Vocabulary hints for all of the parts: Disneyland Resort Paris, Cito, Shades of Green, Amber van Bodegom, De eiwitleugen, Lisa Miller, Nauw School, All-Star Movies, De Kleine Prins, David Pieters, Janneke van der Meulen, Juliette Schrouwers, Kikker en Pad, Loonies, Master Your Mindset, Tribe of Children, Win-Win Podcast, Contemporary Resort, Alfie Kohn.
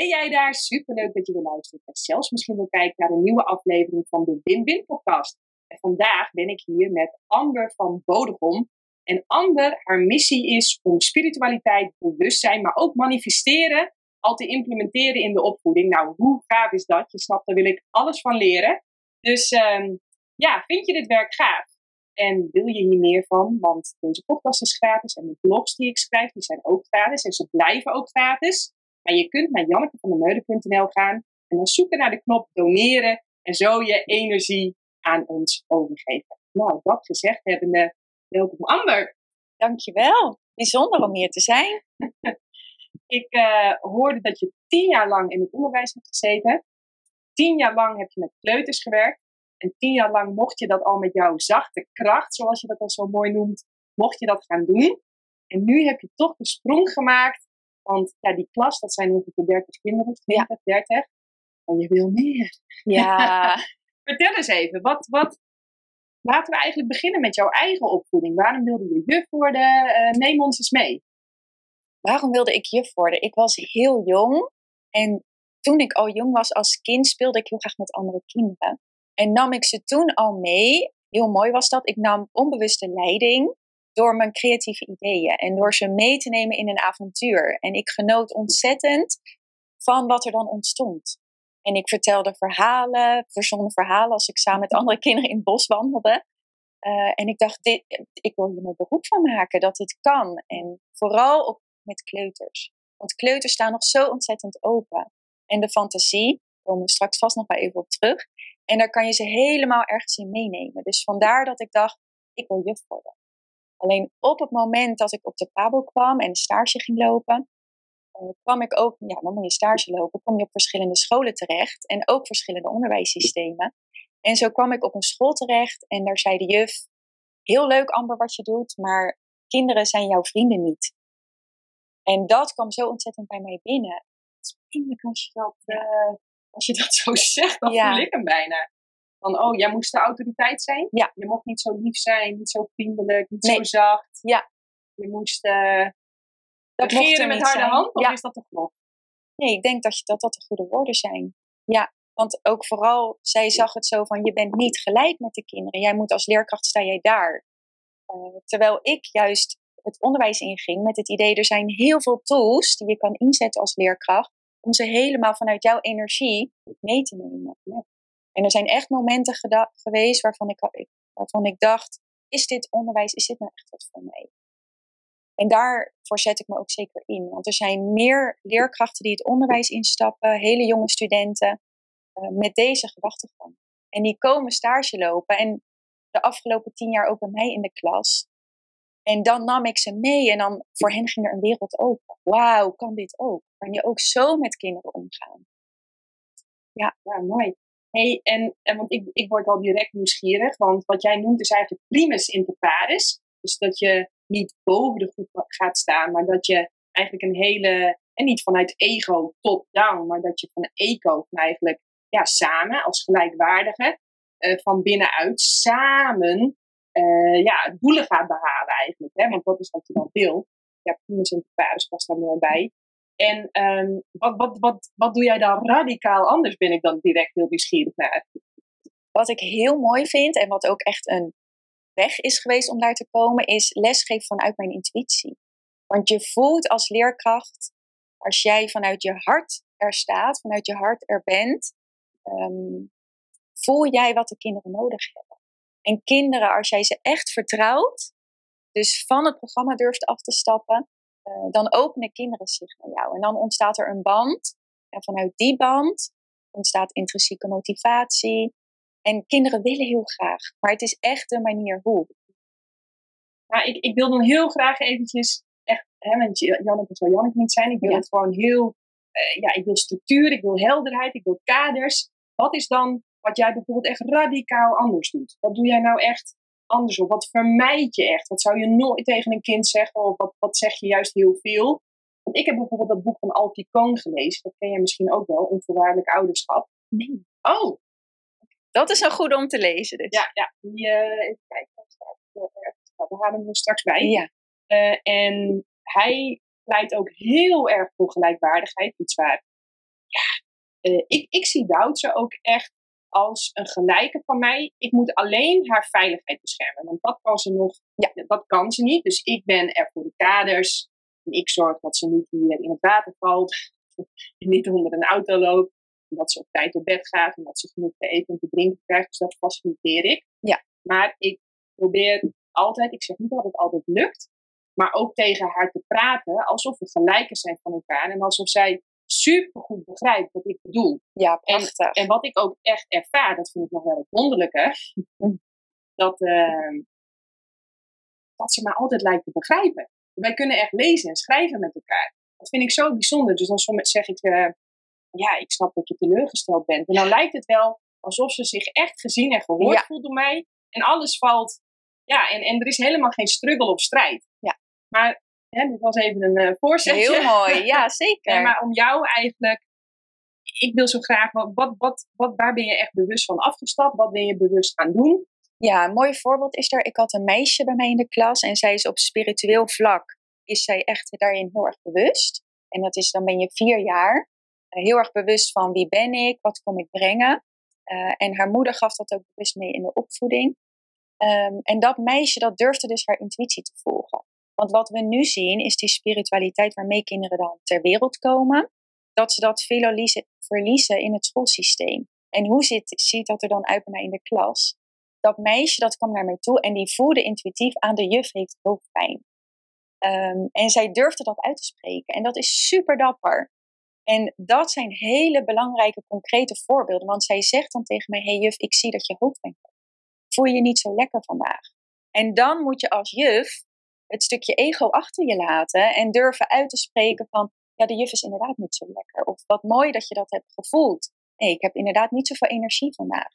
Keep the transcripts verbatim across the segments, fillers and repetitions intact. En jij daar, superleuk dat je wil luisteren. En zelfs misschien wil kijken naar een nieuwe aflevering van de Win-Win Podcast. En vandaag ben ik hier met Amber van Bodegom. En Amber, haar missie is om spiritualiteit, bewustzijn, maar ook manifesteren al te implementeren in de opvoeding. Nou, hoe gaaf is dat? Je snapt, daar wil ik alles van leren. Dus um, ja, vind je dit werk gaaf? En wil je hier meer van? Want deze podcast is gratis en de blogs die ik schrijf, die zijn ook gratis. En ze blijven ook gratis. Maar je kunt naar janneke van der meulen punt n l gaan en dan zoeken naar de knop doneren en zo je energie aan ons overgeven. Nou, dat gezegd hebbende, welkom Amber. Dankjewel. Bijzonder om hier te zijn. Ik uh, hoorde dat je tien jaar lang in het onderwijs hebt gezeten. Tien jaar lang heb je met kleuters gewerkt. En tien jaar lang mocht je dat al met jouw zachte kracht, zoals je dat al zo mooi noemt, mocht je dat gaan doen. En nu heb je toch de sprong gemaakt. Want ja, die klas, dat zijn ongeveer dertig kinderen, twintig, ja. dertig. En je wil meer. Ja. Vertel eens even, wat, wat, laten we eigenlijk beginnen met jouw eigen opvoeding. Waarom wilde je juf worden? Uh, neem ons eens mee. Waarom wilde ik juf worden? Ik was heel jong. En toen ik al jong was als kind, speelde ik heel graag met andere kinderen. En nam ik ze toen al mee. Heel mooi was dat. Ik nam onbewuste leiding door mijn creatieve ideeën. En door ze mee te nemen in een avontuur. En ik genoot ontzettend van wat er dan ontstond. En ik vertelde verhalen, verzonnen verhalen als ik samen met andere kinderen in het bos wandelde. Uh, en ik dacht, dit, ik wil hier mijn beroep van maken, dat dit kan. En vooral op, met kleuters. Want kleuters staan nog zo ontzettend open. En de fantasie, daar komen we straks vast nog wel even op terug. En daar kan je ze helemaal ergens in meenemen. Dus vandaar dat ik dacht, ik wil juf worden. Alleen op het moment dat ik op de pabo kwam en een stage ging lopen, kwam ik ook, ja, dan moet je stage lopen, kom je op verschillende scholen terecht en ook verschillende onderwijssystemen. En zo kwam ik op een school terecht en daar zei de juf, heel leuk Amber wat je doet, maar kinderen zijn jouw vrienden niet. En dat kwam zo ontzettend bij mij binnen. Het is pijnlijk als je dat, uh, als je dat zo zegt, dan ja. voel ik hem bijna. Van, oh, jij moest de autoriteit zijn? Ja. Je mocht niet zo lief zijn, niet zo vriendelijk, niet nee. zo zacht. Ja. Je moest... Uh, Dat mocht er met harde zijn. Hand, of ja. is dat toch klopt? Nee, ik denk dat, je, dat dat de goede woorden zijn. Ja, want ook vooral, zij zag het zo van, je bent niet gelijk met de kinderen. Jij moet als leerkracht, sta jij daar. Uh, terwijl ik juist het onderwijs inging met het idee, er zijn heel veel tools die je kan inzetten als leerkracht, om ze helemaal vanuit jouw energie mee te nemen. Ja. En er zijn echt momenten geda- geweest waarvan ik, waarvan ik dacht, is dit onderwijs, is dit nou echt wat voor mij? En daarvoor zet ik me ook zeker in. Want er zijn meer leerkrachten die het onderwijs instappen. Hele jonge studenten. Uh, met deze gedachtegang. En die komen stage lopen. En de afgelopen tien jaar ook bij mij in de klas. En dan nam ik ze mee. En dan voor hen ging er een wereld open. Wauw, kan dit ook? Kan je ook zo met kinderen omgaan? Ja, ja mooi. Hey, en, en want ik, ik word al direct nieuwsgierig. Want wat jij noemt is eigenlijk primus inter pares. Dus dat je... niet boven de groep gaat staan, maar dat je eigenlijk een hele, en niet vanuit ego, top-down, maar dat je van eco eigenlijk ja, samen, als gelijkwaardige, uh, van binnenuit samen uh, ja, doelen gaat behalen eigenlijk. Hè? Want dat is wat je dan wil. Ja, primus inter pares past daar mooi bij. En um, wat, wat, wat, wat doe jij dan radicaal anders, ben ik dan direct heel nieuwsgierig naar. Wat ik heel mooi vind, en wat ook echt een weg is geweest om daar te komen, is lesgeven vanuit mijn intuïtie. Want je voelt als leerkracht, als jij vanuit je hart er staat, vanuit je hart er bent, um, voel jij wat de kinderen nodig hebben. En kinderen, als jij ze echt vertrouwt, dus van het programma durft af te stappen, uh, dan openen kinderen zich naar jou. En dan ontstaat er een band. En vanuit die band ontstaat intrinsieke motivatie. En kinderen willen heel graag. Maar het is echt de manier hoe. Nou, ik, ik wil dan heel graag eventjes... echt, hè, want Janneke zal Janneke niet zijn. Ik wil ja. het gewoon heel... Eh, ja, ik wil structuur, ik wil helderheid, ik wil kaders. Wat is dan wat jij bijvoorbeeld echt radicaal anders doet? Wat doe jij nou echt anders op? Wat vermijd je echt? Wat zou je nooit tegen een kind zeggen? Of wat, wat zeg je juist heel veel? Want ik heb bijvoorbeeld dat boek van Alfie Kohn gelezen. Dat ken jij misschien ook wel. Onvoorwaardelijk ouderschap. Nee. Oh! Dat is een goede om te lezen dus. Ja, ja. Die, uh, even kijken. We halen hem er straks bij. Ja. Uh, en hij pleit ook heel erg voor gelijkwaardigheid. Iets waar ja, uh, ik, ik zie Woutje ook echt als een gelijke van mij. Ik moet alleen haar veiligheid beschermen. Want dat kan ze nog, ja, dat kan ze niet. Dus ik ben er voor de kaders. En ik zorg dat ze niet hier in het water valt. En niet onder een auto loopt. En dat ze op tijd op bed gaat. En dat ze genoeg te eten en te drinken krijgt. Dus dat faciliteer ik. Ja. Maar ik probeer altijd, ik zeg niet dat het altijd lukt. Maar ook tegen haar te praten. Alsof we gelijken zijn van elkaar. En alsof zij supergoed begrijpt wat ik bedoel. Ja, prachtig. En, en wat ik ook echt ervaar. Dat vind ik nog wel het wonderlijke. dat, uh, dat ze mij altijd lijkt te begrijpen. Wij kunnen echt lezen en schrijven met elkaar. Dat vind ik zo bijzonder. Dus dan soms zeg ik, uh, ja, ik snap dat je teleurgesteld bent. En dan lijkt het wel alsof ze zich echt gezien en gehoord ja. voelt door mij. En alles valt, ja, en, en er is helemaal geen struggle of strijd. Ja. Maar, hè, dit was even een uh, voorzetje. Heel mooi, ja, zeker. Ja, maar om jou eigenlijk, ik wil zo graag, wat, wat, wat, waar ben je echt bewust van afgestapt? Wat ben je bewust gaan doen? Ja, een mooi voorbeeld is er. Ik had een meisje bij mij in de klas en zij is op spiritueel vlak, is zij echt daarin heel erg bewust. En dat is, dan ben je vier jaar, heel erg bewust van wie ben ik, wat kom ik brengen. Uh, en haar moeder gaf dat ook bewust mee in de opvoeding. Um, en dat meisje, dat durfde dus haar intuïtie te volgen. Want wat we nu zien, is die spiritualiteit waarmee kinderen dan ter wereld komen, dat ze dat veel verliezen in het schoolsysteem. En hoe ziet, ziet dat er dan uit bij mij in de klas? Dat meisje, dat kwam naar mij toe en die voelde intuïtief aan de juf heeft hoofdpijn. Um, en zij durfde dat uit te spreken. En dat is super dapper. En dat zijn hele belangrijke, concrete voorbeelden. Want zij zegt dan tegen mij, hey juf, ik zie dat je hoofdpijn hebt. Voel je je niet zo lekker vandaag? En dan moet je als juf het stukje ego achter je laten en durven uit te spreken van, ja, de juf is inderdaad niet zo lekker. Of wat mooi dat je dat hebt gevoeld. Nee, ik heb inderdaad niet zoveel energie vandaag.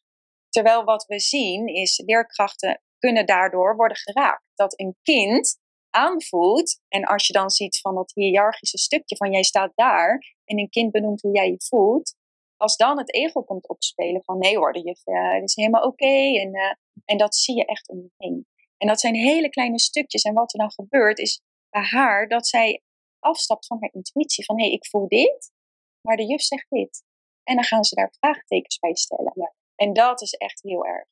Terwijl wat we zien is, leerkrachten kunnen daardoor worden geraakt. Dat een kind aanvoelt, en als je dan ziet van dat hiërarchische stukje van jij staat daar, en een kind benoemt hoe jij je voelt, als dan het ego komt opspelen van nee hoor, de juf, uh, het is helemaal oké, okay, en, uh, en dat zie je echt om je heen. En dat zijn hele kleine stukjes, en wat er dan gebeurt is bij haar dat zij afstapt van haar intuïtie, van hé, hey, ik voel dit, maar de juf zegt dit. En dan gaan ze daar vraagtekens bij stellen. Ja. En dat is echt heel erg.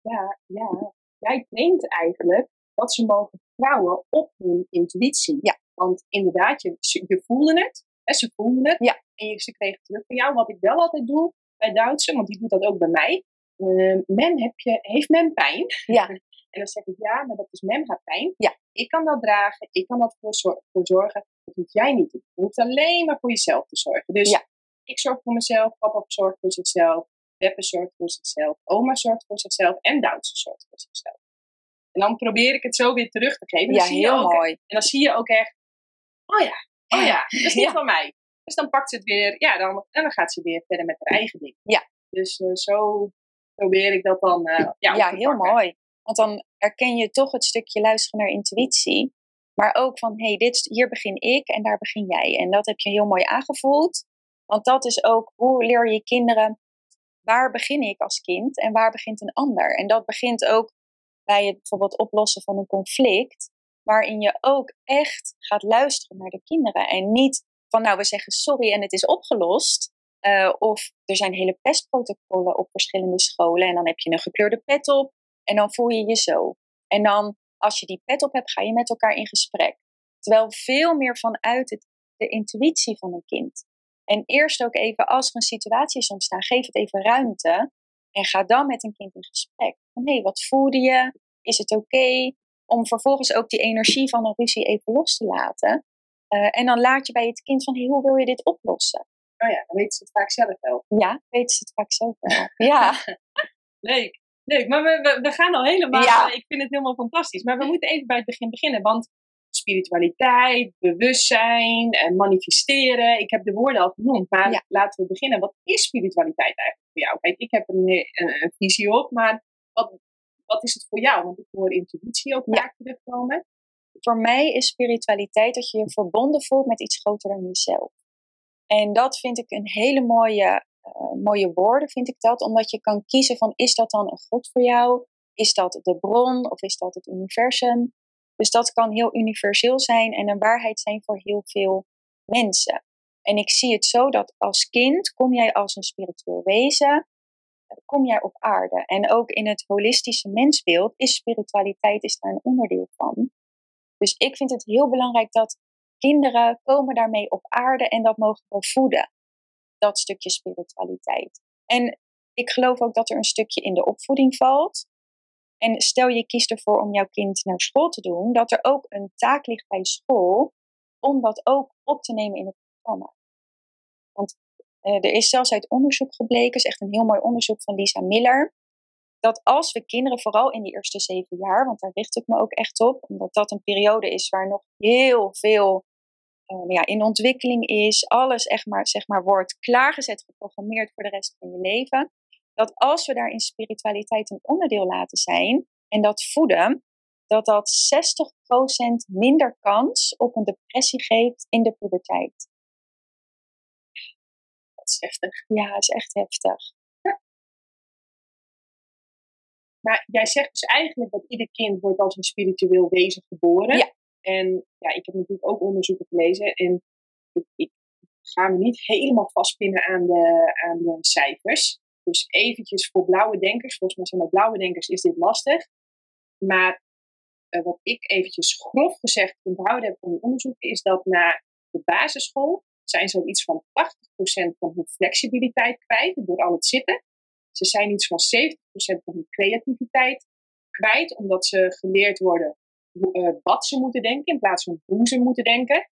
Ja, ja. Jij denkt eigenlijk dat ze mogen vertrouwen op hun intuïtie. Ja. Want inderdaad, je, je voelde het. Hè, ze voelden het. Ja. En je, ze kregen terug van jou. Wat ik wel altijd doe bij Duitsen, want die doet dat ook bij mij. Uh, mem, heb je, heeft mem pijn? Ja. En dan zeg ik, ja, maar dat is mem haar pijn. Ja. Ik kan dat dragen. Ik kan dat voor, zor- voor zorgen. Dat hoef jij niet te doen. Je hoeft alleen maar voor jezelf te zorgen. Dus ja. Ik zorg voor mezelf. Papa zorgt voor zichzelf. Beppe zorgt voor zichzelf, oma zorgt voor zichzelf en Duitse zorgt voor zichzelf. En dan probeer ik het zo weer terug te geven. Ja, heel ook, mooi. En dan zie je ook echt, oh ja, oh ja, dat is niet ja. van mij. Dus dan pakt ze het weer, ja, dan, en dan gaat ze weer verder met haar eigen ding. Ja. Dus uh, zo probeer ik dat dan uh, ja, ja, heel pakken. Mooi. Want dan herken je toch het stukje luisteren naar intuïtie. Maar ook van, hé, hey, dit, hier begin ik en daar begin jij. En dat heb je heel mooi aangevoeld. Want dat is ook, hoe leer je kinderen, waar begin ik als kind en waar begint een ander? En dat begint ook bij het bijvoorbeeld oplossen van een conflict, waarin je ook echt gaat luisteren naar de kinderen. En niet van, nou, we zeggen sorry en het is opgelost. Uh, of er zijn hele pestprotocollen op verschillende scholen en dan heb je een gekleurde pet op en dan voel je je zo. En dan, als je die pet op hebt, ga je met elkaar in gesprek. Terwijl veel meer vanuit het, de intuïtie van een kind. En eerst ook even, als er een situatie is ontstaan, geef het even ruimte. En ga dan met een kind in gesprek. Van hé, hey, wat voelde je? Is het oké? Okay? Om vervolgens ook die energie van een ruzie even los te laten. Uh, en dan laat je bij het kind van, hey, hoe wil je dit oplossen? Oh ja, dan weten ze het vaak zelf wel. Ja, weten ze het vaak zelf wel. Ja. Leuk, leuk. Maar we, we, we gaan al helemaal, ja. Ik vind het helemaal fantastisch. Maar we moeten even bij het begin beginnen, want spiritualiteit, bewustzijn, manifesteren. Ik heb de woorden al genoemd, maar ja. Laten we beginnen. Wat is spiritualiteit eigenlijk voor jou? Kijk, ik heb een, een, een visie op, maar wat, wat is het voor jou? Want ik hoor intuïtie ook vaak ja. terugkomen. Voor mij is spiritualiteit dat je je verbonden voelt met iets groter dan jezelf. En dat vind ik een hele mooie, uh, mooie woorden, vind ik dat. Omdat je kan kiezen van, is dat dan een God voor jou? Is dat de bron of is dat het universum? Dus dat kan heel universeel zijn en een waarheid zijn voor heel veel mensen. En ik zie het zo dat als kind kom jij als een spiritueel wezen, kom jij op aarde. En ook in het holistische mensbeeld is spiritualiteit is daar een onderdeel van. Dus ik vind het heel belangrijk dat kinderen komen daarmee op aarde en dat mogen we voeden. Dat stukje spiritualiteit. En ik geloof ook dat er een stukje in de opvoeding valt. En stel je kiest ervoor om jouw kind naar school te doen, dat er ook een taak ligt bij school om dat ook op te nemen in het programma. Want eh, er is zelfs uit onderzoek gebleken, is echt een heel mooi onderzoek van Lisa Miller, dat als we kinderen, vooral in die eerste zeven jaar, want daar richt ik me ook echt op, omdat dat een periode is waar nog heel veel eh, ja, in ontwikkeling is, alles echt maar, zeg maar, wordt klaargezet, geprogrammeerd voor de rest van je leven, dat als we daar in spiritualiteit een onderdeel laten zijn en dat voeden, dat dat zestig procent minder kans op een depressie geeft in de puberteit. Dat is heftig. Ja, dat is echt heftig. Ja. Maar jij zegt dus eigenlijk dat ieder kind wordt als een spiritueel wezen geboren. Ja. En ja, ik heb natuurlijk ook onderzoeken gelezen en ik, ik ga me niet helemaal vastpinnen aan de, aan de cijfers. Dus eventjes voor blauwe denkers, volgens mij zijn dat blauwe denkers, is dit lastig. Maar uh, wat ik eventjes grof gezegd onthouden heb van het onderzoek, is dat na de basisschool zijn ze al iets van tachtig procent van hun flexibiliteit kwijt door al het zitten. Ze zijn iets van zeventig procent van hun creativiteit kwijt, omdat ze geleerd worden uh, wat ze moeten denken in plaats van hoe ze moeten denken.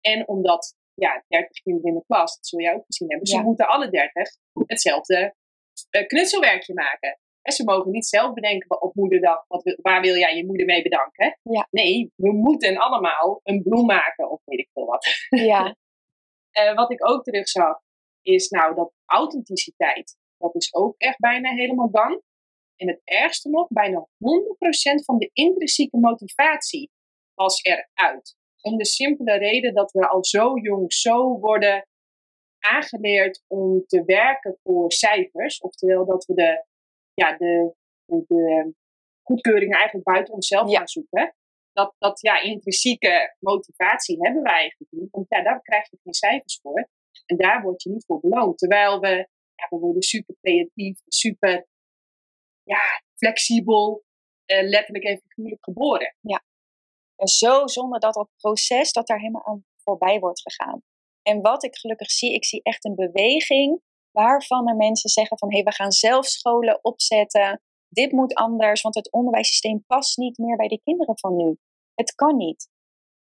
En omdat, ja, dertig kinderen in de klas, dat zul jij ook gezien hebben, ze ja. moeten alle dertig hetzelfde knutselwerkje maken. En ze mogen niet zelf bedenken op moederdag, wat, waar wil jij je moeder mee bedanken? Ja. Nee, we moeten allemaal een bloem maken, of weet ik veel wat. Ja. uh, wat ik ook terugzag, is nou dat authenticiteit, dat is ook echt bijna helemaal bang. En het ergste nog, bijna honderd procent van de intrinsieke motivatie was eruit. Om de simpele reden dat we al zo jong zo worden aangeleerd om te werken voor cijfers. Oftewel dat we de, ja, de, de, de goedkeuring eigenlijk buiten onszelf ja. gaan zoeken. Dat, dat ja, intrinsieke motivatie hebben wij eigenlijk niet. Want ja, daar krijg je geen cijfers voor. En daar word je niet voor beloond. Terwijl we, ja, we worden super creatief, super ja, flexibel, eh, letterlijk en figuurlijk geboren. Ja. En zo zonder dat dat proces, dat daar helemaal aan voorbij wordt gegaan. En wat ik gelukkig zie, ik zie echt een beweging waarvan er mensen zeggen van hé, hey, we gaan zelf scholen opzetten. Dit moet anders, want het onderwijssysteem past niet meer bij de kinderen van nu. Het kan niet.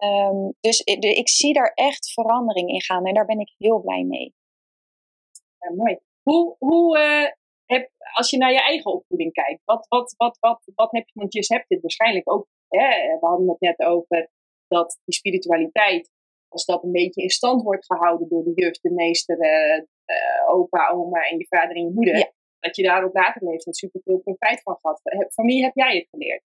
Um, dus ik, ik zie daar echt verandering in gaan en daar ben ik heel blij mee. Ja, mooi. Hoe, hoe uh, heb, als je naar je eigen opvoeding kijkt, wat, wat, wat, wat, wat heb je, want je hebt dit waarschijnlijk ook. Hè, we hadden het net over dat die spiritualiteit, als dat een beetje in stand wordt gehouden door de juf, de meester, uh, uh, opa, oma en je vader en je moeder. Ja. Dat je daar op later leeftijd super veel profijt van gehad. Van wie heb jij het geleerd?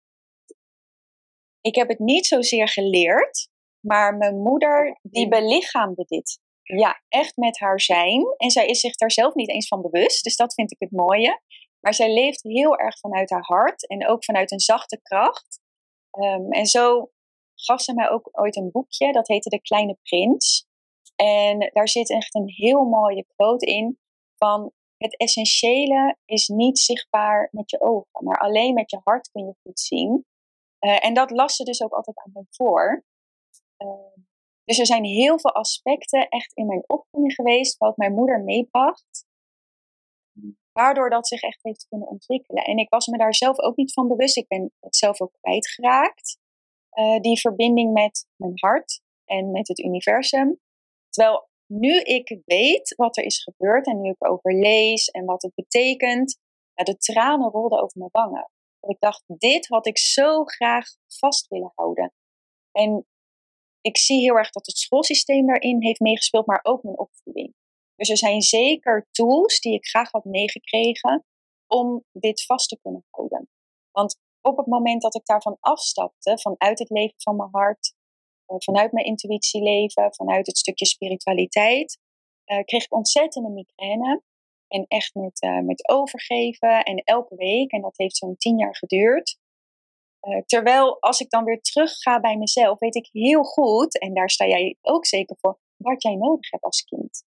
Ik heb het niet zozeer geleerd, maar mijn moeder die belichaamde dit. Ja, echt met haar zijn. En zij is zich daar zelf niet eens van bewust, dus dat vind ik het mooie. Maar zij leeft heel erg vanuit haar hart en ook vanuit een zachte kracht. Um, en zo gaf ze mij ook ooit een boekje, dat heette De Kleine Prins. En daar zit echt een heel mooie quote in van het essentiële is niet zichtbaar met je ogen, maar alleen met je hart kun je goed zien. Uh, en dat las ze dus ook altijd aan mij voor. Uh, dus er zijn heel veel aspecten echt in mijn opvoeding geweest, wat mijn moeder meebracht, waardoor dat zich echt heeft kunnen ontwikkelen. En ik was me daar zelf ook niet van bewust. Ik ben het zelf ook kwijtgeraakt. Uh, die verbinding met mijn hart en met het universum. Terwijl nu ik weet wat er is gebeurd en nu ik erover lees en wat het betekent, ja, de tranen rolden over mijn wangen. En ik dacht, dit had ik zo graag vast willen houden. En ik zie heel erg dat het schoolsysteem daarin heeft meegespeeld, maar ook mijn opvoeding. Dus er zijn zeker tools die ik graag had meegekregen om dit vast te kunnen houden. Want op het moment dat ik daarvan afstapte, vanuit het leven van mijn hart, vanuit mijn intuïtieleven, vanuit het stukje spiritualiteit, eh, kreeg ik ontzettende migraine. En echt met, uh, met overgeven en elke week, en dat heeft zo'n tien jaar geduurd. Uh, terwijl als ik dan weer terug ga bij mezelf, weet ik heel goed, en daar sta jij ook zeker voor, wat jij nodig hebt als kind.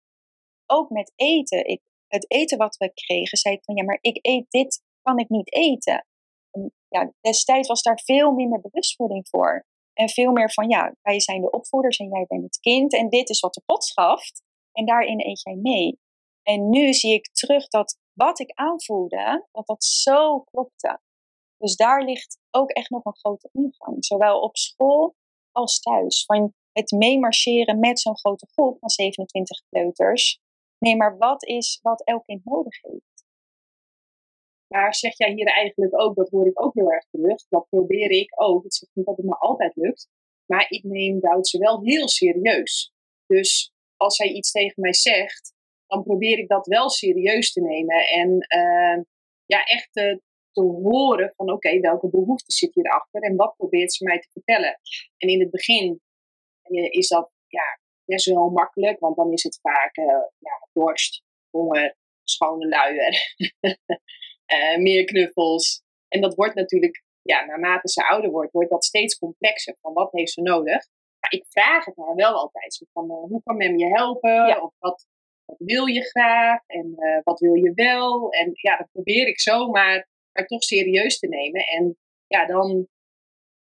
Ook met eten. Ik, het eten wat we kregen, zei ik van ja, maar ik eet dit, kan ik niet eten. En ja, destijds was daar veel minder bewustwording voor. En veel meer van ja, wij zijn de opvoeders en jij bent het kind. En dit is wat de pot schaft. En daarin eet jij mee. En nu zie ik terug dat wat ik aanvoelde, dat dat zo klopte. Dus daar ligt ook echt nog een grote ingang. Zowel op school als thuis. Van het meemarcheren met zo'n grote groep van zevenentwintig kleuters. Nee, maar wat is wat elk kind nodig heeft? Maar zeg jij hier eigenlijk ook, dat hoor ik ook heel erg terug. Dat probeer ik ook. Ik zeg niet dat het me altijd lukt. Maar ik neem Duitse wel heel serieus. Dus als hij iets tegen mij zegt, dan probeer ik dat wel serieus te nemen. En uh, ja, echt uh, te horen van oké, okay, welke behoefte zit hierachter en wat probeert ze mij te vertellen. En in het begin uh, is dat ja, best wel makkelijk, want dan is het vaak uh, ja, dorst, honger, schone luier, uh, meer knuffels. En dat wordt natuurlijk, ja, naarmate ze ouder wordt, wordt dat steeds complexer van wat heeft ze nodig. Maar ik vraag het haar wel altijd, zo van, uh, hoe kan men je helpen? Ja. Of wat... Wat wil je graag en uh, wat wil je wel? En ja, dat probeer ik zo, maar, maar toch serieus te nemen. En ja, dan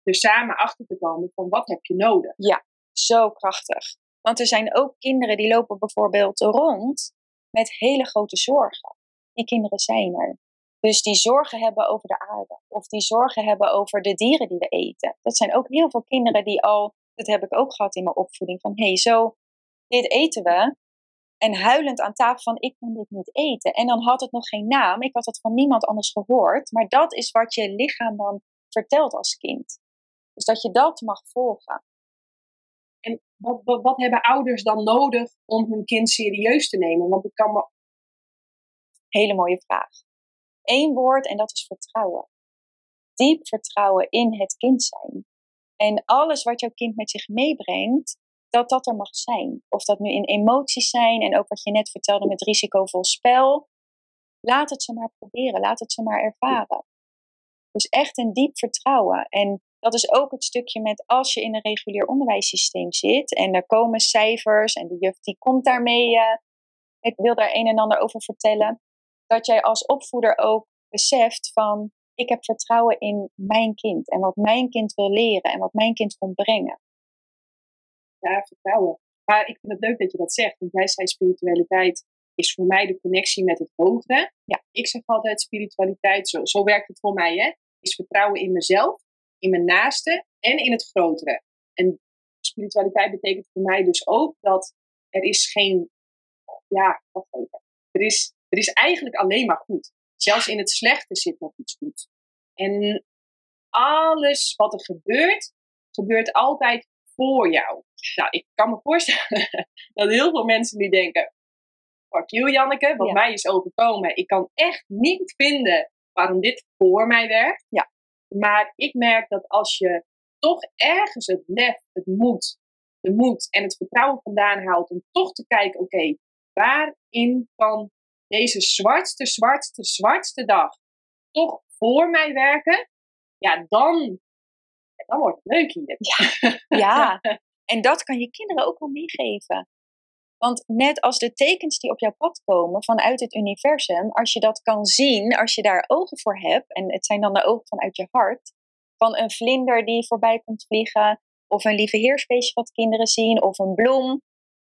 er samen achter te komen van wat heb je nodig? Ja, zo krachtig. Want er zijn ook kinderen die lopen bijvoorbeeld rond met hele grote zorgen. Die kinderen zijn er. Dus die zorgen hebben over de aarde. Of die zorgen hebben over de dieren die we eten. Dat zijn ook heel veel kinderen die al, dat heb ik ook gehad in mijn opvoeding, van hé, hey, zo, dit eten we. En huilend aan tafel van, ik kan dit niet eten. En dan had het nog geen naam. Ik had het van niemand anders gehoord. Maar dat is wat je lichaam dan vertelt als kind. Dus dat je dat mag volgen. En wat, wat, wat hebben ouders dan nodig om hun kind serieus te nemen? Want ik kan me... Hele mooie vraag. Eén woord en dat is vertrouwen. Diep vertrouwen in het kind zijn. En alles wat jouw kind met zich meebrengt, dat dat er mag zijn. Of dat nu in emoties zijn en ook wat je net vertelde met risicovol spel. Laat het ze maar proberen, laat het ze maar ervaren. Dus echt een diep vertrouwen. En dat is ook het stukje met als je in een regulier onderwijssysteem zit en er komen cijfers en de juf die komt daarmee. Uh, ik wil daar een en ander over vertellen. Dat jij als opvoeder ook beseft van ik heb vertrouwen in mijn kind en wat mijn kind wil leren en wat mijn kind kan brengen. Ja, vertrouwen. Maar ik vind het leuk dat je dat zegt. Want jij zei spiritualiteit is voor mij de connectie met het hogere. Ja, ik zeg altijd spiritualiteit, zo, zo werkt het voor mij, hè? Is vertrouwen in mezelf, in mijn naaste en in het grotere. En spiritualiteit betekent voor mij dus ook dat er is geen... Ja, wacht even. Er is, er is eigenlijk alleen maar goed. Zelfs in het slechte zit nog iets goed. En alles wat er gebeurt, gebeurt altijd voor jou. Nou, ik kan me voorstellen dat heel veel mensen die denken, fuck you Janneke, wat ja. mij is overkomen. Ik kan echt niet vinden waarom dit voor mij werkt. Ja. Maar ik merk dat als je toch ergens het lef, het moed, de moed en het vertrouwen vandaan haalt om toch te kijken, oké, okay, waarin kan deze zwartste, zwartste, zwartste dag toch voor mij werken? Ja, dan... Dan wordt het leuk hier. Ja, ja, en dat kan je kinderen ook wel meegeven. Want net als de tekens die op jouw pad komen vanuit het universum, als je dat kan zien, als je daar ogen voor hebt, en het zijn dan de ogen vanuit je hart, van een vlinder die voorbij komt vliegen, of een lieveheersbeestje wat kinderen zien, of een bloem,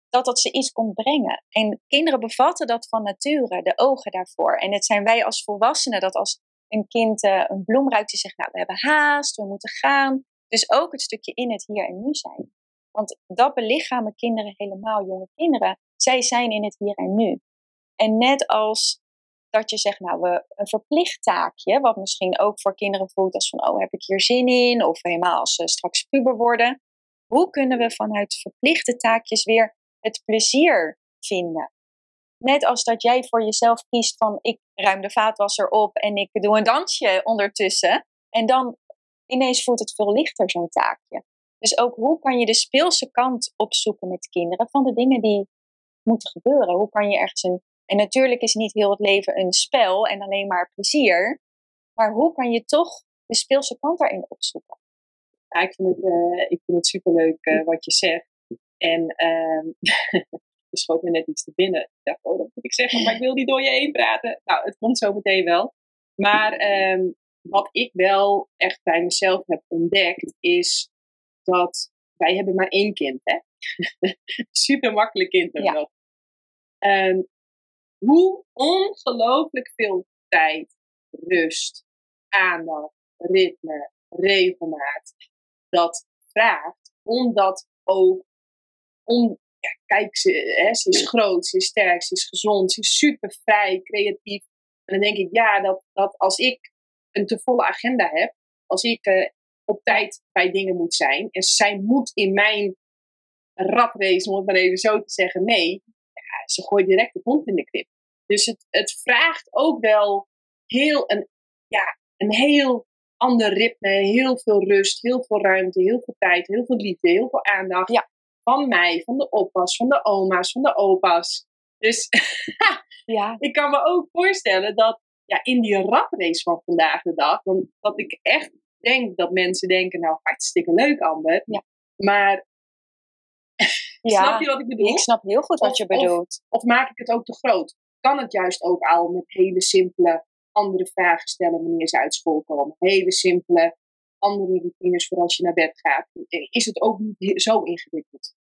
dat dat ze iets komt brengen. En kinderen bevatten dat van nature, de ogen daarvoor. En het zijn wij als volwassenen dat als een kind een bloem ruikt die zegt, nou we hebben haast, we moeten gaan. Dus ook het stukje in het hier en nu zijn. Want dat belichamen kinderen helemaal, jonge kinderen. Zij zijn in het hier en nu. En net als dat je zegt, nou we een verplicht taakje, wat misschien ook voor kinderen voelt als van, oh heb ik hier zin in? Of helemaal als ze straks puber worden. Hoe kunnen we vanuit verplichte taakjes weer het plezier vinden? Net als dat jij voor jezelf kiest van ik ruim de vaatwasser op en ik doe een dansje ondertussen. En dan ineens voelt het veel lichter zo'n taakje. Dus ook hoe kan je de speelse kant opzoeken met kinderen van de dingen die moeten gebeuren. Hoe kan je ergens een... En natuurlijk is niet heel het leven een spel en alleen maar plezier. Maar hoe kan je toch de speelse kant daarin opzoeken? Ja, ik vind het, uh, ik vind het superleuk uh, wat je zegt. En um, er schoot me net iets te binnen. Ik dacht, oh, dat moet ik zeggen, maar ik wil niet door je heen praten. Nou, het komt zo meteen wel. Maar um, wat ik wel echt bij mezelf heb ontdekt, is dat wij hebben maar één kind, hè. Super makkelijk kind hebben we. Ja. Um, hoe ongelooflijk veel tijd, rust, aandacht, ritme, regelmaat dat vraagt, omdat ook, om, ja, kijk, ze, hè, ze is groot, ze is sterk, ze is gezond, ze is super vrij, creatief. En dan denk ik, ja, dat, dat als ik een te volle agenda heb, als ik uh, op tijd bij dingen moet zijn, en zij moet in mijn ratrace, om het maar even zo te zeggen, mee, ja, ze gooit direct de hond in de krib. Dus het, het vraagt ook wel heel een, ja, een heel ander ritme, heel veel rust, heel veel ruimte, heel veel tijd, heel veel liefde, heel veel aandacht. Ja, van mij, van de oppas, van de oma's, van de opa's. Dus ja. Ik kan me ook voorstellen dat ja, in die ratrace van vandaag de dag, want dat ik echt denk dat mensen denken, nou hartstikke leuk Amber, ja. Maar ja, snap je wat ik bedoel? Ik snap heel goed wat of, je bedoelt. Of, of maak ik het ook te groot? Kan het juist ook al met hele simpele andere vragen stellen wanneer ze uit school komen. Hele simpele andere routines voor als je naar bed gaat. Is het ook niet zo ingewikkeld?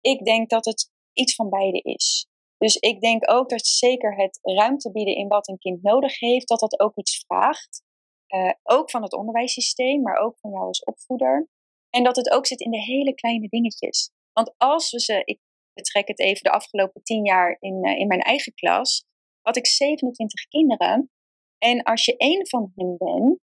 Ik denk dat het iets van beide is. Dus ik denk ook dat zeker het ruimte bieden in wat een kind nodig heeft, dat dat ook iets vraagt. Uh, ook van het onderwijssysteem, maar ook van jou als opvoeder. En dat het ook zit in de hele kleine dingetjes. Want als we ze, ik betrek het even de afgelopen tien jaar in, uh, in mijn eigen klas, had ik zevenentwintig kinderen. En als je één van hen bent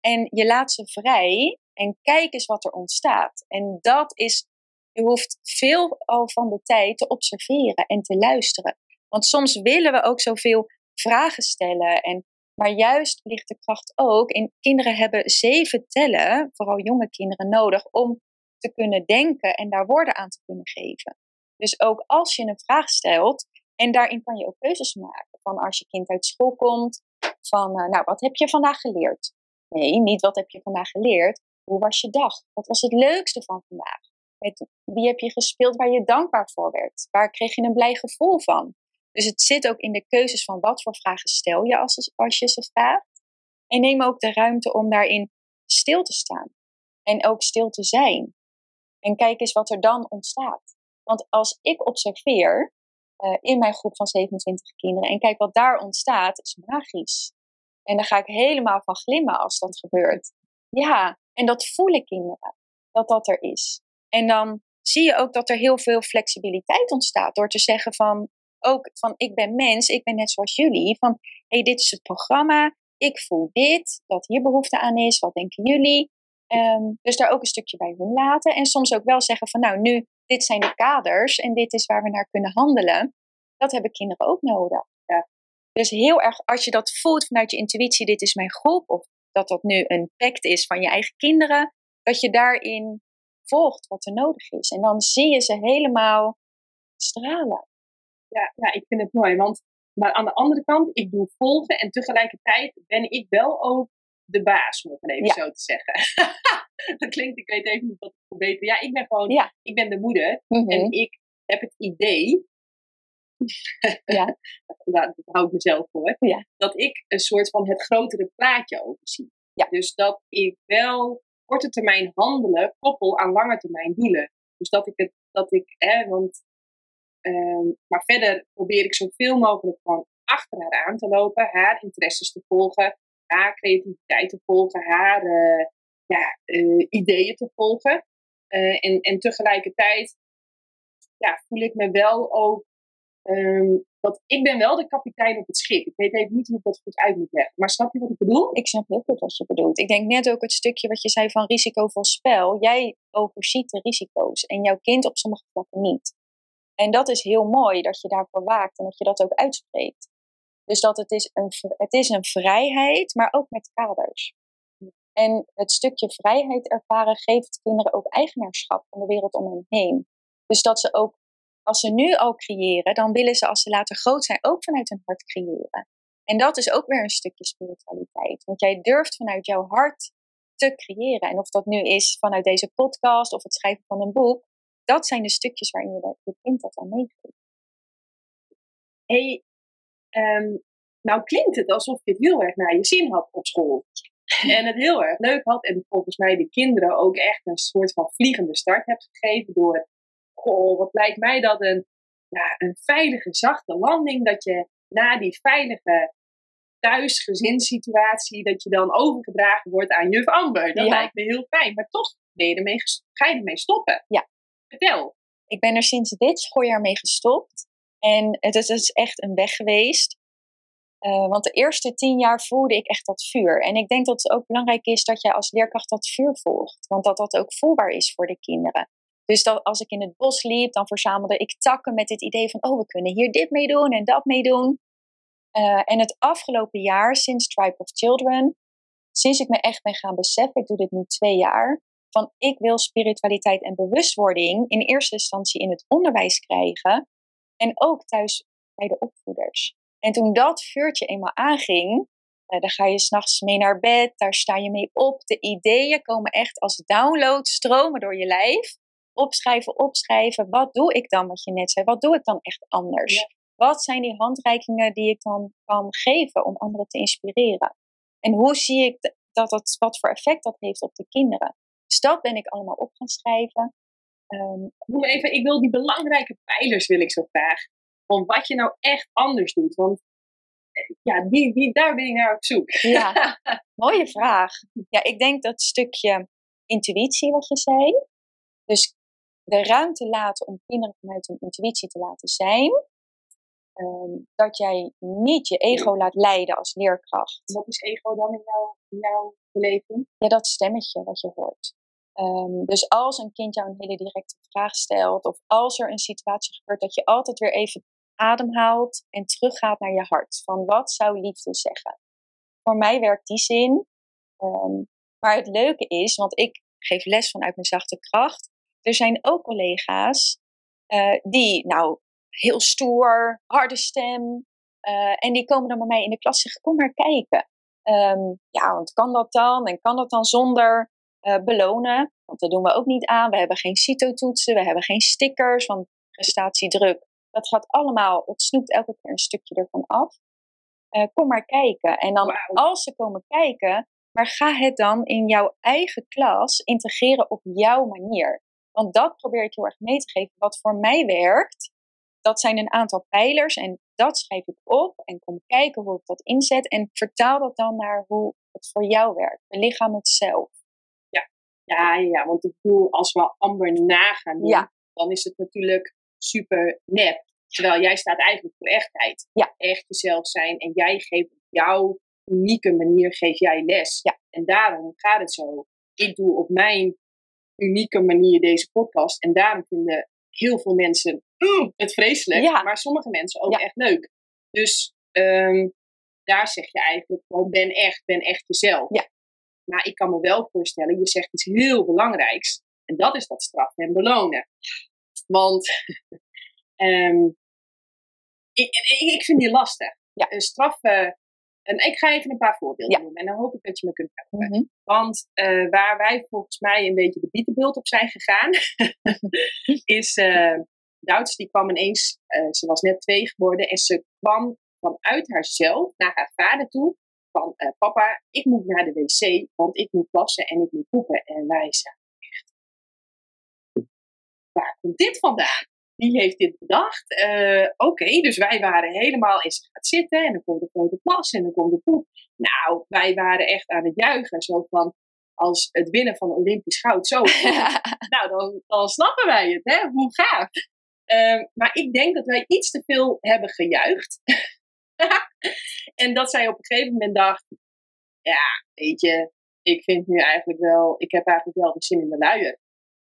en je laat ze vrij en kijk eens wat er ontstaat. En dat is, je hoeft veel al van de tijd te observeren en te luisteren. Want soms willen we ook zoveel vragen stellen. En, maar juist ligt de kracht ook in, kinderen hebben zeven tellen, vooral jonge kinderen, nodig om te kunnen denken en daar woorden aan te kunnen geven. Dus ook als je een vraag stelt, en daarin kan je ook keuzes maken. Van als je kind uit school komt, van uh, nou, wat heb je vandaag geleerd? Nee, niet wat heb je vandaag geleerd. Hoe was je dag? Wat was het leukste van vandaag? Met wie heb je gespeeld waar je dankbaar voor werd? Waar kreeg je een blij gevoel van? Dus het zit ook in de keuzes van wat voor vragen stel je als, als je ze vraagt. En neem ook de ruimte om daarin stil te staan. En ook stil te zijn. En kijk eens wat er dan ontstaat. Want als ik observeer uh, in mijn groep van zevenentwintig kinderen en kijk wat daar ontstaat, is magisch. En daar ga ik helemaal van glimmen als dat gebeurt. Ja, en dat voelen kinderen, dat dat er is. En dan zie je ook dat er heel veel flexibiliteit ontstaat door te zeggen van, ook van ik ben mens, ik ben net zoals jullie. Van, hé, hey, dit is het programma, ik voel dit, wat hier behoefte aan is, wat denken jullie? Um, dus daar ook een stukje bij hun laten. En soms ook wel zeggen van, nou nu, dit zijn de kaders en dit is waar we naar kunnen handelen. Dat hebben kinderen ook nodig. Ja. Dus heel erg, als je dat voelt vanuit je intuïtie, dit is mijn groep. Of dat dat nu een pact is van je eigen kinderen. Dat je daarin volgt wat er nodig is. En dan zie je ze helemaal stralen. Ja, ja, ik vind het mooi. Want, maar aan de andere kant, ik doe volgen. En tegelijkertijd ben ik wel ook de baas, om het even ja. zo te zeggen. Dat klinkt, ik weet even niet wat ik verbeter. Ja, ik ben gewoon, ja. ik ben de moeder. Mm-hmm. En ik heb het idee, ja. daar hou ik mezelf voor, ja. dat ik een soort van het grotere plaatje overzie. Ja. Dus dat ik wel korte termijn handelen koppel aan lange termijn doelen. Dus dat ik het, dat ik, hè, want, um, maar verder probeer ik zoveel mogelijk gewoon achter haar aan te lopen, haar interesses te volgen, haar creativiteit te volgen, haar uh, ja, uh, ideeën te volgen. Uh, en, en tegelijkertijd ja, voel ik me wel ook, um, dat ik ben wel de kapitein op het schip. Ik weet even niet hoe ik dat goed uit moet leggen. Maar snap je wat ik bedoel? Ik snap heel goed wat je bedoelt. Ik denk net ook het stukje wat je zei van risicovol spel. Jij overziet de risico's en jouw kind op sommige vlakken niet. En dat is heel mooi dat je daarvoor waakt en dat je dat ook uitspreekt. Dus dat het is, een, het is een vrijheid, maar ook met kaders. En het stukje vrijheid ervaren geeft kinderen ook eigenaarschap van de wereld om hen heen. Dus dat ze ook, als ze nu al creëren, dan willen ze als ze later groot zijn ook vanuit hun hart creëren. En dat is ook weer een stukje spiritualiteit. Want jij durft vanuit jouw hart te creëren. En of dat nu is vanuit deze podcast of het schrijven van een boek, dat zijn de stukjes waarin je je kind dat aan meegeeft. Hey, um, nou klinkt het alsof je het heel erg naar je zin had op school. En het heel erg leuk had. En volgens mij de kinderen ook echt een soort van vliegende start hebt gegeven. Door, goh, wat lijkt mij dat een, ja, een veilige, zachte landing. Dat je na die veilige thuisgezinssituatie, dat je dan overgedragen wordt aan juf Amber. Dat ja. lijkt me heel fijn. Maar toch ben je ermee gesto- ga je ermee stoppen. Ja. Vertel. Ik ben er sinds dit schooljaar mee gestopt. En het is echt een weg geweest. Uh, want de eerste tien jaar voelde ik echt dat vuur. En ik denk dat het ook belangrijk is dat je als leerkracht dat vuur volgt. Want dat dat ook voelbaar is voor de kinderen. Dus dat als ik in het bos liep, dan verzamelde ik takken met het idee van... oh, we kunnen hier dit mee doen en dat mee doen. Uh, en het afgelopen jaar, sinds Tribe of Children... sinds ik me echt ben gaan beseffen, ik doe dit nu twee jaar... van ik wil spiritualiteit en bewustwording in eerste instantie in het onderwijs krijgen... en ook thuis bij de opvoeders. En toen dat vuurtje eenmaal aanging, eh, daar ga je 's nachts mee naar bed, daar sta je mee op. De ideeën komen echt als download, stromen door je lijf. Opschrijven, opschrijven. Wat doe ik dan, wat je net zei? Wat doe ik dan echt anders? Ja. Wat zijn die handreikingen die ik dan kan geven om anderen te inspireren? En hoe zie ik dat dat, wat voor effect dat heeft op de kinderen? Dus dat ben ik allemaal op gaan schrijven. Um, Noem even, ik wil die belangrijke pijlers, wil ik zo graag. Van wat je nou echt anders doet. Want ja, die, die, daar ben ik naar op zoek. Ja, mooie vraag. Ja, ik denk dat stukje intuïtie wat je zei. Dus de ruimte laten om kinderen vanuit hun intuïtie te laten zijn. Um, dat jij niet je ego laat leiden als leerkracht. Wat is ego dan in jouw, in jouw beleving? Ja, dat stemmetje wat je hoort. Um, dus als een kind jou een hele directe vraag stelt, of als er een situatie gebeurt, dat je altijd weer even ademhaalt en teruggaat naar je hart. Van wat zou liefde zeggen? Voor mij werkt die zin. Um, maar het leuke is, want ik geef les vanuit mijn zachte kracht. Er zijn ook collega's uh, die, nou, heel stoer, harde stem. Uh, en die komen dan bij mij in de klas en zeggen, kom maar kijken. Um, ja, want kan dat dan? En kan dat dan zonder... Uh, belonen, want dat doen we ook niet aan. We hebben geen cito-toetsen, we hebben geen stickers van prestatiedruk. Dat gaat allemaal, het snoept elke keer een stukje ervan af. Uh, kom maar kijken. En dan wow. als ze komen kijken, maar ga het dan in jouw eigen klas integreren op jouw manier. Want dat probeer ik heel erg mee te geven. Wat voor mij werkt, dat zijn een aantal pijlers en dat schrijf ik op. En kom kijken hoe ik dat inzet en vertaal dat dan naar hoe het voor jou werkt. Je lichaam het zelf. Ja, ja, want ik bedoel, als we Amber na gaan doen, ja. dan is het natuurlijk super nep. Terwijl jij staat eigenlijk voor echtheid. Ja. Echt jezelf zijn. En jij geeft op jouw unieke manier geef jij les. Ja. En daarom gaat het zo. Ik doe op mijn unieke manier deze podcast. En daarom vinden heel veel mensen mm, het vreselijk. Ja. Maar sommige mensen ook ja. echt leuk. Dus um, daar zeg je eigenlijk gewoon, ben echt, ben echt jezelf. Ja. Maar ik kan me wel voorstellen, je zegt iets heel belangrijks. En dat is dat straffen en belonen. Want um, ik, ik vind die lastig. Ja. Een straffen... En ik ga even een paar voorbeelden ja. noemen. En dan hoop ik dat je me kunt helpen. Mm-hmm. Want uh, waar wij volgens mij een beetje de bietenbeeld op zijn gegaan... is uh, Duits, die kwam ineens... Uh, ze was net twee geworden. En ze kwam vanuit haarzelf naar haar vader toe... van uh, papa, ik moet naar de wc, want ik moet plassen en ik moet poepen. En wij zijn echt, waar komt dit vandaan? Wie heeft dit bedacht? Uh, Oké, okay, dus wij waren helemaal, en ze gaat zitten en dan komt de grote plas en dan komt de poep. Nou, wij waren echt aan het juichen, zo van, als het winnen van Olympisch goud, zo. nou, dan, dan snappen wij het, hè? Hoe gaaf. Uh, maar ik denk dat wij iets te veel hebben gejuicht. En dat zij op een gegeven moment dacht, ja, weet je, ik vind nu eigenlijk wel, ik heb eigenlijk wel de zin in de luier.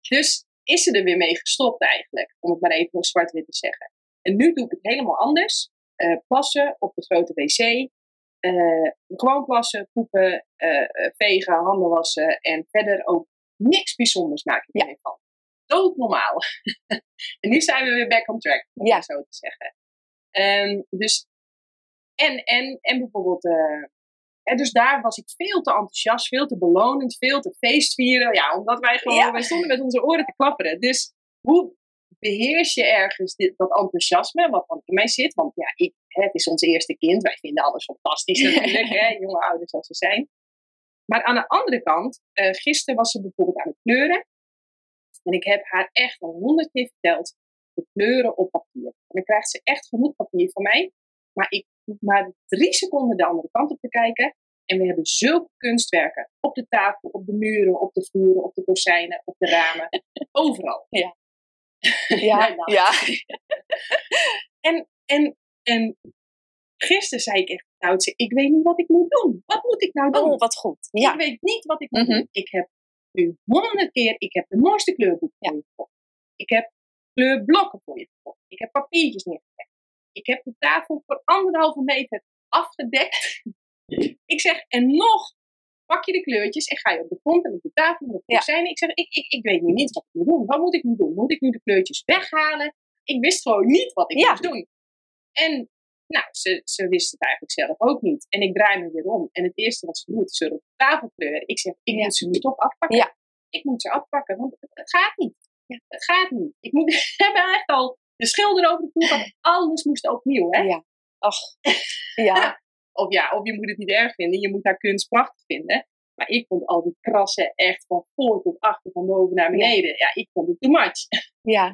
Dus is ze er weer mee gestopt eigenlijk, om het maar even heel zwart-wit te zeggen. En nu doe ik het helemaal anders. Uh, plassen op het grote wc, uh, gewoon plassen, poepen, uh, vegen, handen wassen en verder ook niks bijzonders maak ik ervan. Ja. Doodnormaal. En nu zijn we weer back on track, om ja. het zo te zeggen. Um, dus En, en, en bijvoorbeeld, uh, hè, dus daar was ik veel te enthousiast, veel te belonend, veel te feestvieren. Ja, omdat wij gewoon, ja. wij stonden met onze oren te klapperen. Dus hoe beheers je ergens dit, dat enthousiasme wat dan in mij zit? Want ja, ik, hè, het is ons eerste kind. Wij vinden alles fantastisch natuurlijk. Hè, jonge ouders als ze zijn. Maar aan de andere kant, uh, gisteren was ze bijvoorbeeld aan het kleuren. En ik heb haar echt al honderd keer verteld, de kleuren op papier. En dan krijgt ze echt genoeg papier van mij. Maar ik hoef maar drie seconden de andere kant op te kijken. En we hebben zulke kunstwerken. Op de tafel, op de muren, op de vloeren, op de kozijnen, op de ramen. Overal. Ja. Ja, nou, nou. Ja. En, en, en gisteren zei ik echt, nou, ik weet niet wat ik moet doen. Wat moet ik nou doen? Oh, wat goed. Ja. Ik weet niet wat ik moet mm-hmm. doen. Ik heb nu honderd keer, ik heb de mooiste kleurboek voor je gekocht. Ik heb kleurblokken voor je gekocht. Ik heb papiertjes neergelegd. Ik heb de tafel voor anderhalve meter afgedekt. Ik zeg, en nog pak je de kleurtjes en ga je op de grond en op de tafel en op de kozijnen. Ja. Ik zeg, ik, ik, ik weet nu niet wat ik moet doen. Wat moet ik nu doen? Moet ik nu de kleurtjes weghalen? Ik wist gewoon niet wat ik ja. moest doen. En nou, ze, ze wist het eigenlijk zelf ook niet. En ik draai me weer om. En het eerste wat ze doet, ze op de tafel kleuren. Ik zeg, ik ja. moet ze nu toch afpakken. Ja. Ik moet ze afpakken, want het, het gaat niet. Ja. Het gaat niet. Ik moet, we hebben eigenlijk al de schilder over de vloer, want alles moest opnieuw, hè? Ja. Ach. Ja. Of ja, of je moet het niet erg vinden. Je moet haar kunst prachtig vinden. Maar ik vond al die krassen echt van voor tot achter, van boven naar beneden. Ja, ja ik vond het too much. Ja.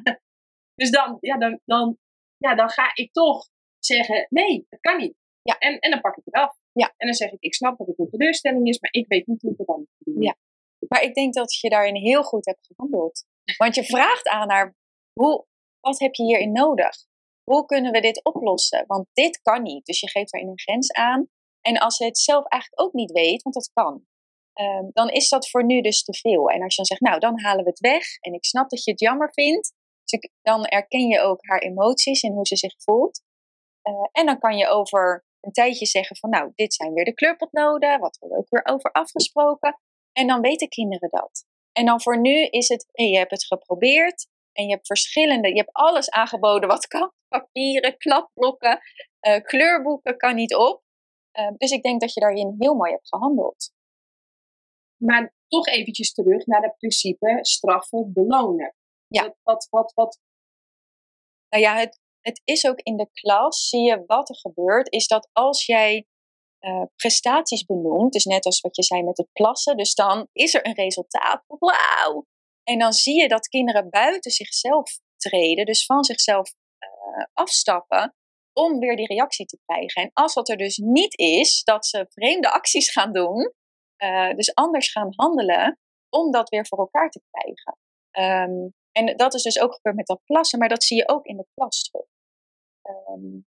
Dus dan, ja, dan, dan, ja, dan ga ik toch zeggen, nee, dat kan niet. Ja. En, en dan pak ik het af. Ja. En dan zeg ik, ik snap dat het een teleurstelling is, maar ik weet niet hoe ik het dan moet doen. Ja. Maar ik denk dat je daarin heel goed hebt gehandeld. Want je vraagt aan haar, hoe, wat heb je hierin nodig? Hoe kunnen we dit oplossen? Want dit kan niet. Dus je geeft daarin een grens aan. En als ze het zelf eigenlijk ook niet weet, want dat kan, um, dan is dat voor nu dus te veel. En als je dan zegt, nou, dan halen we het weg. En ik snap dat je het jammer vindt. Dus dan herken je ook haar emoties en hoe ze zich voelt. Uh, en dan kan je over een tijdje zeggen van, nou, dit zijn weer de kleurpotnoden. Wat we ook weer over afgesproken. En dan weten kinderen dat. En dan voor nu is het, je hebt het geprobeerd. En je hebt verschillende, je hebt alles aangeboden wat kan. Papieren, klapblokken, uh, kleurboeken kan niet op. Uh, dus ik denk dat je daarin heel mooi hebt gehandeld. Maar toch eventjes terug naar het principe straffen, belonen. Ja. Dat, wat, wat, wat... Nou ja, het, het is ook in de klas, zie je wat er gebeurt, is dat als jij uh, prestaties benoemt, dus net als wat je zei met het plassen, dus dan is er een resultaat. Wauw! En dan zie je dat kinderen buiten zichzelf treden, dus van zichzelf uh, afstappen, om weer die reactie te krijgen. En als dat er dus niet is, dat ze vreemde acties gaan doen, uh, dus anders gaan handelen, om dat weer voor elkaar te krijgen. Um, en dat is dus ook gebeurd met dat plassen, maar dat zie je ook in de klas terug. Um,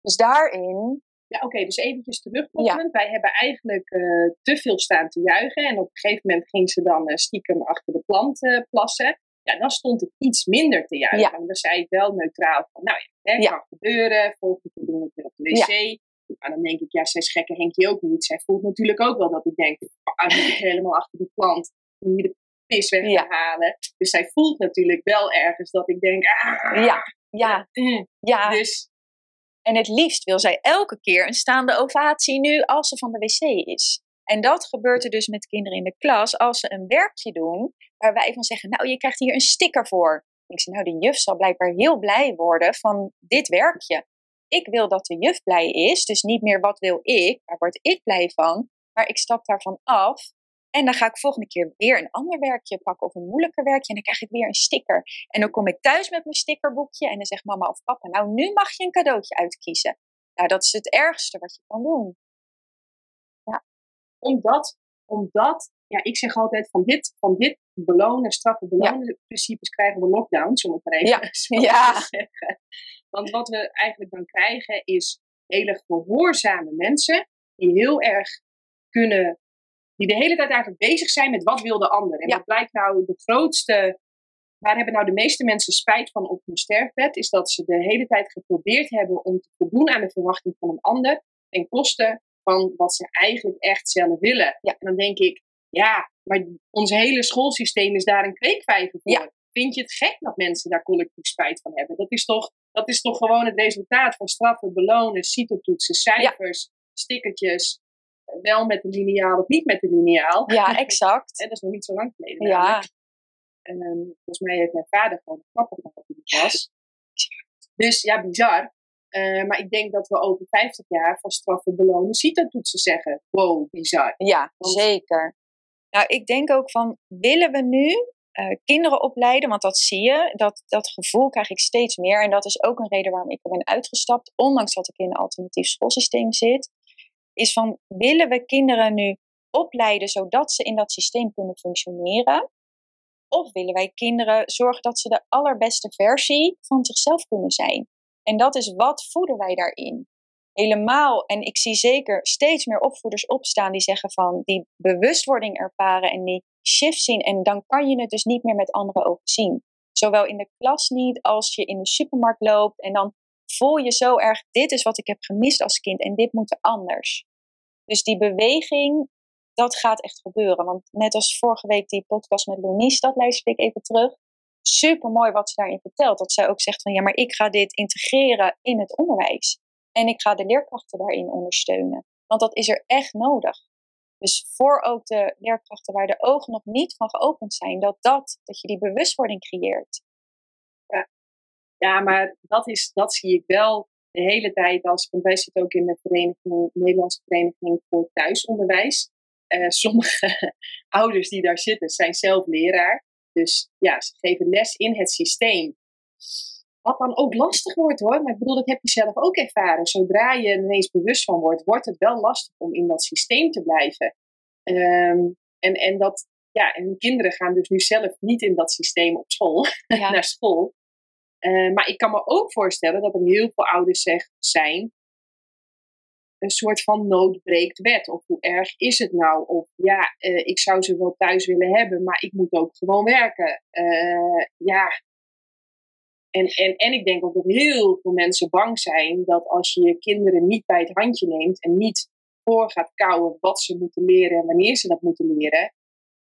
dus daarin... Ja, oké, okay, dus eventjes terugkoppelend. Ja. Wij hebben eigenlijk uh, te veel staan te juichen. En op een gegeven moment ging ze dan uh, stiekem achter de plant uh, plassen. Ja, dan stond ik iets minder te juichen. Ja. En dan zei ik wel neutraal van, nou ja, het ja. kan gebeuren. Volgende keer doen we het weer op de wc. Ja. Maar dan denk ik, ja, zij is gekke Henkie ook niet. Zij voelt natuurlijk ook wel dat ik denk, ah, moet ik helemaal achter de plant om hier de pis weg te ja. halen. Dus zij voelt natuurlijk wel ergens dat ik denk, ah. Ja, ja, mm. ja. Dus... En het liefst wil zij elke keer een staande ovatie nu als ze van de wc is. En dat gebeurt er dus met kinderen in de klas als ze een werkje doen waar wij van zeggen, nou je krijgt hier een sticker voor. Ik zeg, nou de juf zal blijkbaar heel blij worden van dit werkje. Ik wil dat de juf blij is, dus niet meer wat wil ik, waar word ik blij van. Maar ik stap daarvan af en dan ga ik volgende keer weer een ander werkje pakken of een moeilijker werkje en dan krijg ik weer een sticker. En dan kom ik thuis met mijn stickerboekje en dan zegt mama of papa, nou nu mag je een cadeautje uitkiezen. Nou, dat is het ergste wat je kan doen. Ja. Omdat, omdat ja, ik zeg altijd van dit, van dit belonen, straffen belonen ja. principes krijgen we lockdowns, om het maar even ja. zo ja. te zeggen. Want wat we eigenlijk dan krijgen is hele gehoorzame mensen die heel erg kunnen... Die de hele tijd eigenlijk bezig zijn met wat wil de ander. En ja. dat blijkt nou de grootste... Waar hebben nou de meeste mensen spijt van op hun sterfbed? Is dat ze de hele tijd geprobeerd hebben om te voldoen aan de verwachting van een ander. Ten koste van wat ze eigenlijk echt zelf willen. Ja. En dan denk ik, ja, maar ons hele schoolsysteem is daar een kweekvijver voor. Ja. Vind je het gek dat mensen daar collectief spijt van hebben? Dat is toch, dat is toch gewoon het resultaat van straffen, belonen, CITO-toetsen, cijfers, ja. stickertjes... Wel met de lineaal of niet met de lineaal. Ja, exact. En dat is nog niet zo lang geleden. Ja, En volgens mij heeft mijn vader gewoon een kapper gehad die het was. Dus ja, bizar. Uh, maar ik denk dat we over vijftig jaar van straffen belonen C I T A-toetsen zeggen. Wow, bizar. Ja, want... zeker. Nou, ik denk ook van, willen we nu uh, kinderen opleiden? Want dat zie je, dat, dat gevoel krijg ik steeds meer. En dat is ook een reden waarom ik er ben uitgestapt, ondanks dat ik in een alternatief schoolsysteem zit. Is van, willen we kinderen nu opleiden zodat ze in dat systeem kunnen functioneren? Of willen wij kinderen zorgen dat ze de allerbeste versie van zichzelf kunnen zijn? En dat is, wat voeden wij daarin? Helemaal, en ik zie zeker steeds meer opvoeders opstaan die zeggen van, die bewustwording ervaren en die shift zien. En dan kan je het dus niet meer met andere ogen zien. Zowel in de klas niet, als je in de supermarkt loopt. En dan voel je zo erg, dit is wat ik heb gemist als kind en dit moet anders. Dus die beweging, dat gaat echt gebeuren. Want net als vorige week die podcast met Loonies, dat luister ik even terug. Super mooi wat ze daarin vertelt. Dat zij ook zegt van, ja, maar ik ga dit integreren in het onderwijs. En ik ga de leerkrachten daarin ondersteunen. Want dat is er echt nodig. Dus voor ook de leerkrachten waar de ogen nog niet van geopend zijn. Dat dat, dat je die bewustwording creëert. Ja, ja, maar dat, is, dat zie ik wel de hele tijd. Als, want wij zitten ook in de vereniging, de Nederlandse Vereniging voor Thuisonderwijs. Uh, sommige ouders die daar zitten zijn zelf leraar. Dus ja, ze geven les in het systeem. Wat dan ook lastig wordt hoor. Maar ik bedoel, dat heb je zelf ook ervaren. Zodra je er ineens bewust van wordt, wordt het wel lastig om in dat systeem te blijven. Um, en, en, dat, ja, en kinderen gaan dus nu zelf niet in dat systeem op school, ja. naar school. Uh, maar ik kan me ook voorstellen dat er heel veel ouders zeg, zijn... een soort van noodbreekt wet. Of hoe erg is het nou? Of ja, uh, ik zou ze wel thuis willen hebben, maar ik moet ook gewoon werken. Uh, ja. En, en, en ik denk ook dat heel veel mensen bang zijn dat als je je kinderen niet bij het handje neemt en niet voor gaat kauwen wat ze moeten leren en wanneer ze dat moeten leren,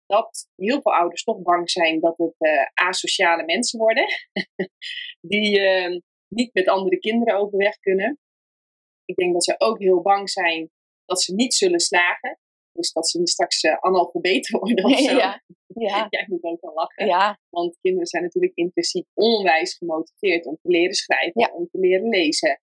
dat heel veel ouders toch bang zijn dat het uh, asociale mensen worden. Die uh, niet met andere kinderen overweg kunnen. Ik denk dat ze ook heel bang zijn dat ze niet zullen slagen. Dus dat ze straks uh, analfabeet worden of zo. Ja, ja. Jij moet ook al lachen. Ja. Want kinderen zijn natuurlijk intrinsiek onwijs gemotiveerd om te leren schrijven, ja. om te leren lezen.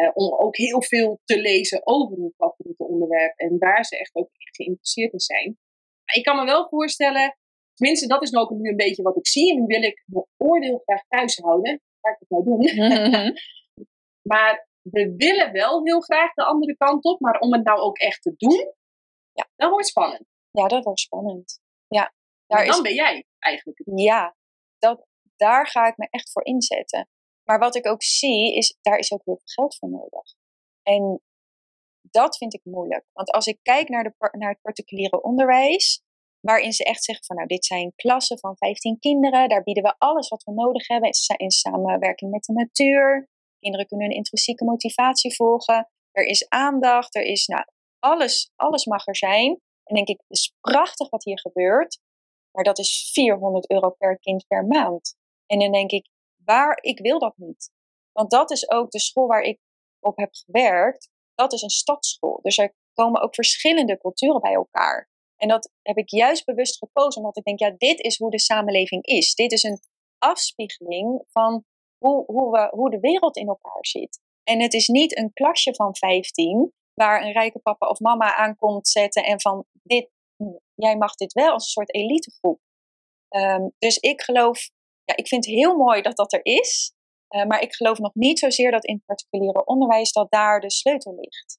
Uh, om ook heel veel te lezen over hun favoriete onderwerp en waar ze echt ook echt geïnteresseerd in zijn. Maar ik kan me wel voorstellen, tenminste dat is nou ook nu een beetje wat ik zie. En nu wil ik mijn oordeel graag thuis houden. Ga ik het nou doen? Mm-hmm. Maar... we willen wel heel graag de andere kant op, maar om het nou ook echt te doen, ja. dat wordt spannend. Ja, dat wordt spannend. Ja, daar dan is... ben jij eigenlijk. Ja, dat, daar ga ik me echt voor inzetten. Maar wat ik ook zie, is daar is ook heel veel geld voor nodig. En dat vind ik moeilijk. Want als ik kijk naar, de, naar het particuliere onderwijs, waarin ze echt zeggen van, nou, dit zijn klassen van vijftien kinderen, daar bieden we alles wat we nodig hebben in samenwerking met de natuur. Kinderen kunnen hun intrinsieke motivatie volgen. Er is aandacht. Er is, nou, alles, alles mag er zijn. En denk ik, het is prachtig wat hier gebeurt. Maar dat is vierhonderd euro per kind per maand. En dan denk ik, waar, ik wil dat niet. Want dat is ook de school waar ik op heb gewerkt. Dat is een stadsschool. Dus er komen ook verschillende culturen bij elkaar. En dat heb ik juist bewust gekozen. Omdat ik denk, ja, dit is hoe de samenleving is. Dit is een afspiegeling van... Hoe, hoe, we, hoe de wereld in elkaar zit. En het is niet een klasje van vijftien... waar een rijke papa of mama aankomt zetten... en van, dit, jij mag dit wel als een soort elitegroep. Um, dus ik geloof... ja, ik vind het heel mooi dat dat er is... Uh, maar ik geloof nog niet zozeer dat in het particuliere onderwijs... dat daar de sleutel ligt.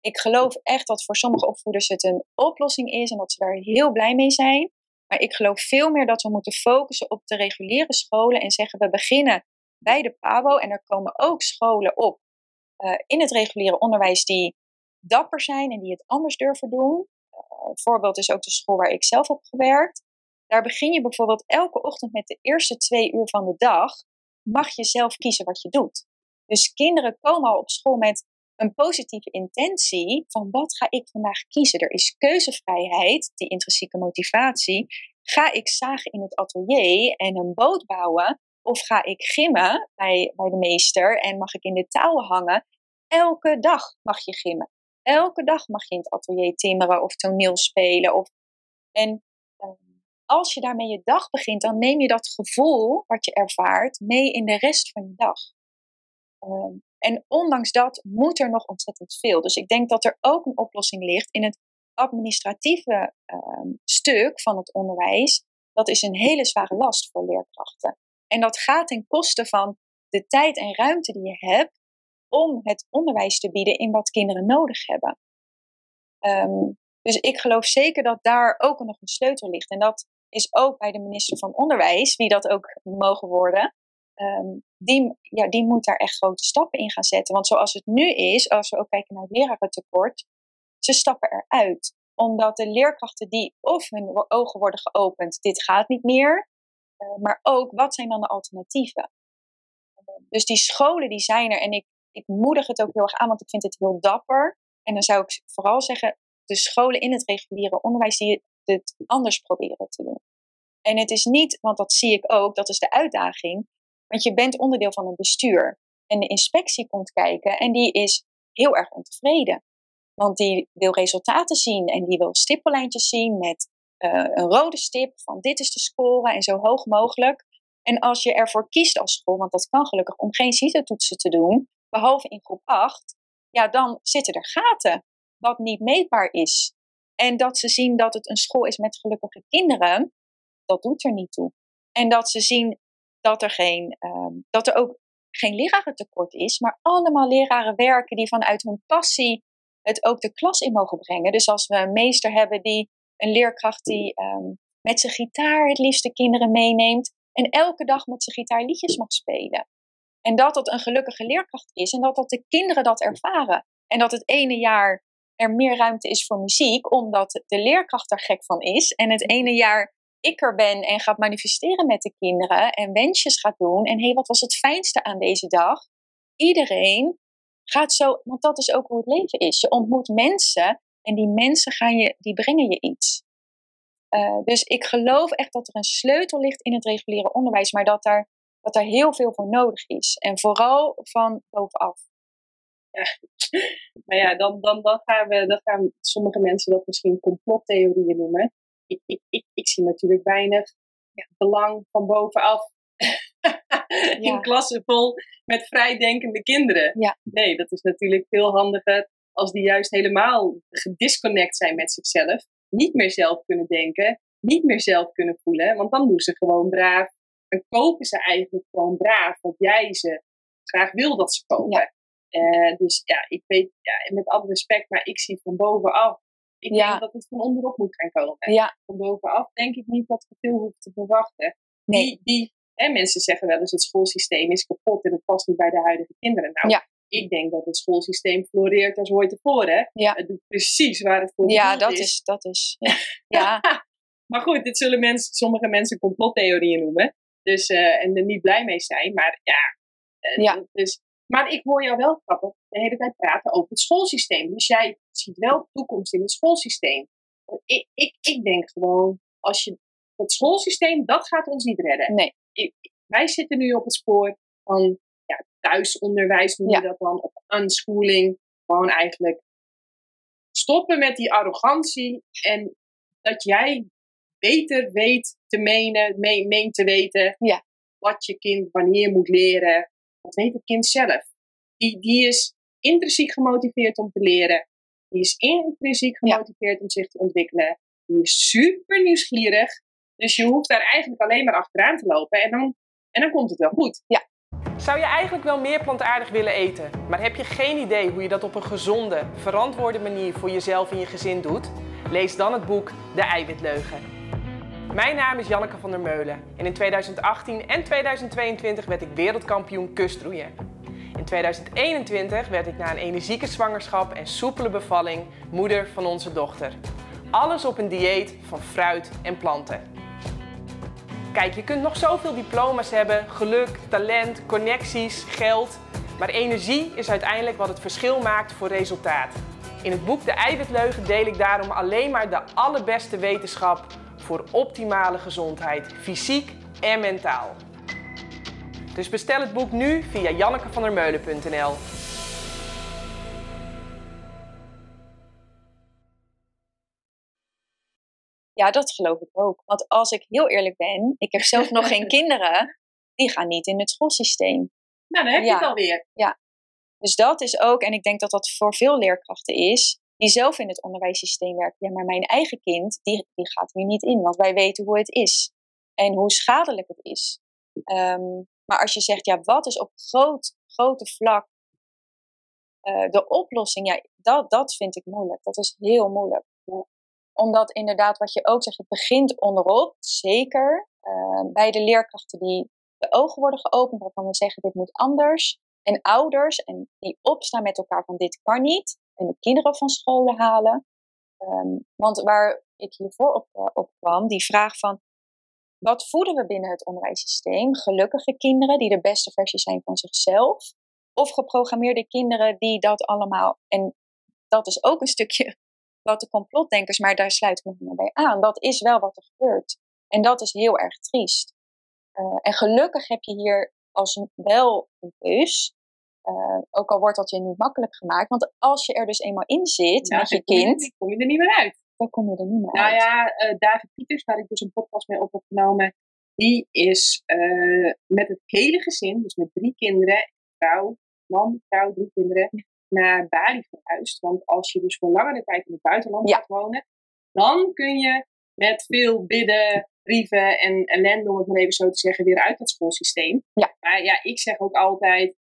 Ik geloof echt dat voor sommige opvoeders het een oplossing is... en dat ze daar heel blij mee zijn. Maar ik geloof veel meer dat we moeten focussen op de reguliere scholen... en zeggen, we beginnen... bij de P A B O, en er komen ook scholen op uh, in het reguliere onderwijs die dapper zijn en die het anders durven doen. Uh, een voorbeeld is ook de school waar ik zelf heb gewerkt. Daar begin je bijvoorbeeld elke ochtend met de eerste twee uur van de dag, mag je zelf kiezen wat je doet. Dus kinderen komen al op school met een positieve intentie van, wat ga ik vandaag kiezen? Er is keuzevrijheid, die intrinsieke motivatie. Ga ik zagen in het atelier en een boot bouwen? Of ga ik gymmen bij, bij de meester en mag ik in de touwen hangen? Elke dag mag je gymmen. Elke dag mag je in het atelier timmeren of toneel spelen. Of... En um, als je daarmee je dag begint, dan neem je dat gevoel wat je ervaart mee in de rest van je dag. Um, en ondanks dat moet er nog ontzettend veel. Dus ik denk dat er ook een oplossing ligt in het administratieve um, stuk van het onderwijs. Dat is een hele zware last voor leerkrachten. En dat gaat ten koste van de tijd en ruimte die je hebt om het onderwijs te bieden in wat kinderen nodig hebben. Um, dus ik geloof zeker dat daar ook nog een sleutel ligt. En dat is ook bij de minister van Onderwijs, wie dat ook mogen worden. Um, die, ja, die moet daar echt grote stappen in gaan zetten. Want zoals het nu is, als we ook kijken naar het lerarentekort, ze stappen eruit. Omdat de leerkrachten die of hun ogen worden geopend, dit gaat niet meer. Uh, maar ook, wat zijn dan de alternatieven? Uh, dus die scholen die zijn er en ik, ik moedig het ook heel erg aan, want ik vind het heel dapper. En dan zou ik vooral zeggen, de scholen in het reguliere onderwijs die het anders proberen te doen. En het is niet, want dat zie ik ook, dat is de uitdaging. Want je bent onderdeel van een bestuur. En de inspectie komt kijken en die is heel erg ontevreden. Want die wil resultaten zien en die wil stippellijntjes zien met uh, een rode stip van dit is de score en zo hoog mogelijk. En als je ervoor kiest als school, want dat kan gelukkig, om geen C I T O-toetsen te doen, behalve in groep acht, ja dan zitten er gaten wat niet meetbaar is. En dat ze zien dat het een school is met gelukkige kinderen, dat doet er niet toe. En dat ze zien dat er, geen, um, dat er ook geen lerarentekort is, maar allemaal leraren werken die vanuit hun passie het ook de klas in mogen brengen. Dus als we een meester hebben, die een leerkracht die um, met zijn gitaar het liefst de kinderen meeneemt en elke dag met zijn gitaar liedjes mag spelen. En dat dat een gelukkige leerkracht is en dat dat de kinderen dat ervaren. En dat het ene jaar er meer ruimte is voor muziek, omdat de leerkracht daar gek van is. En het ene jaar ik er ben en gaat manifesteren met de kinderen en wensjes gaat doen. En hé, hey, wat was het fijnste aan deze dag? Iedereen gaat zo, want dat is ook hoe het leven is. Je ontmoet mensen en die mensen gaan je, die brengen je iets. Uh, dus ik geloof echt dat er een sleutel ligt in het reguliere onderwijs, maar dat daar, dat daar heel veel voor nodig is. En vooral van bovenaf. Ja. Maar ja, dan, dan, dan, gaan we, dan gaan sommige mensen dat misschien complottheorieën noemen. Ik, ik, ik, ik zie natuurlijk weinig ja, belang van bovenaf. In ja. Klassen vol met vrijdenkende kinderen. Ja. Nee, dat is natuurlijk veel handiger als die juist helemaal gedisconnect zijn met zichzelf. Niet meer zelf kunnen denken, niet meer zelf kunnen voelen. Want dan doen ze gewoon braaf. Dan kopen ze eigenlijk gewoon braaf wat jij ze graag wil dat ze kopen. Ja. Uh, dus ja, ik weet, ja, met alle respect, maar ik zie van bovenaf. Ik ja. denk dat het van onderop moet gaan komen. Ja. Van bovenaf denk ik niet dat we veel hoeven te verwachten. Nee. Die, die He, mensen zeggen wel eens het schoolsysteem is kapot en het past niet bij de huidige kinderen. Nou, ja. ik denk dat het schoolsysteem floreert als ooit tevoren. Ja. Het doet precies waar het voor ja, dat is. is. Dat is, ja. ja. Maar goed, dit zullen mensen, sommige mensen complottheorieën noemen. Dus, uh, en er niet blij mee zijn. Maar ja. Uh, ja. Dus, maar ik hoor jou wel grappig de hele tijd praten over het schoolsysteem. Dus jij ziet wel toekomst in het schoolsysteem. Ik, ik, ik denk gewoon, als je het schoolsysteem, dat gaat ons niet redden. Nee. Ik, wij zitten nu op het spoor van ja, thuisonderwijs, noem je ja. dat dan, of unschooling. Gewoon eigenlijk stoppen met die arrogantie en dat jij beter weet te menen, me, meen te weten ja. wat je kind wanneer moet leren. Dat weet het kind zelf. Die, die is intrinsiek gemotiveerd om te leren. Die is intrinsiek gemotiveerd ja. om zich te ontwikkelen. Die is super nieuwsgierig. Dus je hoeft daar eigenlijk alleen maar achteraan te lopen en dan, en dan komt het wel goed. Ja. Zou je eigenlijk wel meer plantaardig willen eten, maar heb je geen idee hoe je dat op een gezonde, verantwoorde manier voor jezelf en je gezin doet? Lees dan het boek De eiwitleugen. Mijn naam is Janneke van der Meulen en in tweeduizend achttien en tweeduizend tweeëntwintig werd ik wereldkampioen kustroeien. In tweeduizend eenentwintig werd ik na een energieke zwangerschap en soepele bevalling moeder van onze dochter. Alles op een dieet van fruit en planten. Kijk, je kunt nog zoveel diploma's hebben, geluk, talent, connecties, geld. Maar energie is uiteindelijk wat het verschil maakt voor resultaat. In het boek De eiwitleugen deel ik daarom alleen maar de allerbeste wetenschap voor optimale gezondheid, fysiek en mentaal. Dus bestel het boek nu via janneke van der meulen punt n l. Ja, dat geloof ik ook. Want als ik heel eerlijk ben, ik heb zelf nog geen kinderen, die gaan niet in het schoolsysteem. Nou, dan heb je ja. het alweer. Ja, dus dat is ook, en ik denk dat dat voor veel leerkrachten is, die zelf in het onderwijssysteem werken. Ja, maar mijn eigen kind, die, die gaat nu niet in, want wij weten hoe het is. En hoe schadelijk het is. Um, maar als je zegt, ja, wat is op groot, grote vlak uh, de oplossing? Ja, dat, dat vind ik moeilijk. Dat is heel moeilijk. Omdat inderdaad, wat je ook zegt, het begint onderop, zeker, uh, bij de leerkrachten die de ogen worden geopend, waarvan we zeggen, dit moet anders. En ouders, en die opstaan met elkaar van dit kan niet. En de kinderen van scholen halen. Um, want waar ik hiervoor op, uh, op kwam, die vraag van, wat voeden we binnen het onderwijssysteem? Gelukkige kinderen die de beste versie zijn van zichzelf. Of geprogrammeerde kinderen die dat allemaal... En dat is ook een stukje wat de complotdenkers... Maar daar sluit ik me niet bij aan. Dat is wel wat er gebeurt. En dat is heel erg triest. Uh, en gelukkig heb je hier als een, wel een keus. Uh, ook al wordt dat je niet makkelijk gemaakt. Want als je er dus eenmaal in zit nou, met je kind... Dan kom je er niet meer uit. Dan kom je er niet meer nou uit. Nou ja, uh, David Pieters, waar ik dus een podcast mee op heb genomen... Die is uh, met het hele gezin, dus met drie kinderen... Vrouw, man, vrouw, drie kinderen... Naar Bali verhuisd. Want als je dus voor langere tijd in het buitenland ja. gaat wonen... Dan kun je met veel bidden... brieven en ellende, om het maar even zo te zeggen, weer uit dat schoolsysteem. Ja. Maar ja, ik zeg ook altijd,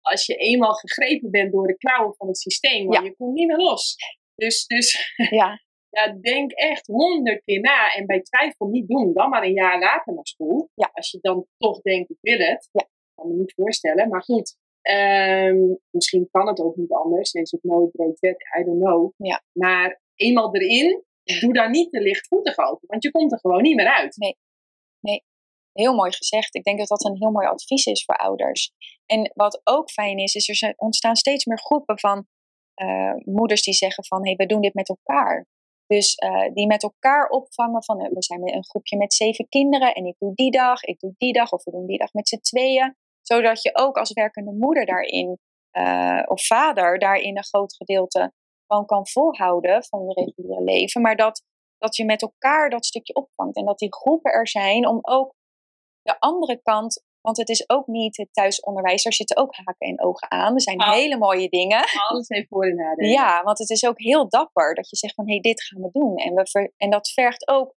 als je eenmaal gegrepen bent door de klauwen van het systeem, want ja. je komt niet meer los. Dus, dus ja. ja, denk echt honderd keer na en bij twijfel niet doen. Dan maar een jaar later naar school. Ja. Als je dan toch denkt, ik wil het. Ja. Ik kan me niet voorstellen, maar goed. Um, misschien kan het ook niet anders. Er is ook nooit breed wet, I don't know. Ja. Maar eenmaal erin, doe daar niet te lichtvoetig over, want je komt er gewoon niet meer uit. Nee, nee, heel mooi gezegd. Ik denk dat dat een heel mooi advies is voor ouders. En wat ook fijn is, is er zijn, ontstaan steeds meer groepen van uh, moeders die zeggen van, hé, hey, we doen dit met elkaar. Dus uh, die met elkaar opvangen van, we zijn een groepje met zeven kinderen en ik doe die dag, ik doe die dag, of we doen die dag met z'n tweeën. Zodat je ook als werkende moeder daarin, uh, of vader daarin een groot gedeelte... gewoon kan volhouden van je reguliere leven, maar dat, dat je met elkaar dat stukje opvangt en dat die groepen er zijn om ook de andere kant, want het is ook niet het thuisonderwijs, daar zitten ook haken en ogen aan, er zijn oh, hele mooie dingen. Alles heeft voor- en nadelen. Ja, want het is ook heel dapper dat je zegt van, hé, hey, dit gaan we doen. En, we ver, en dat vergt ook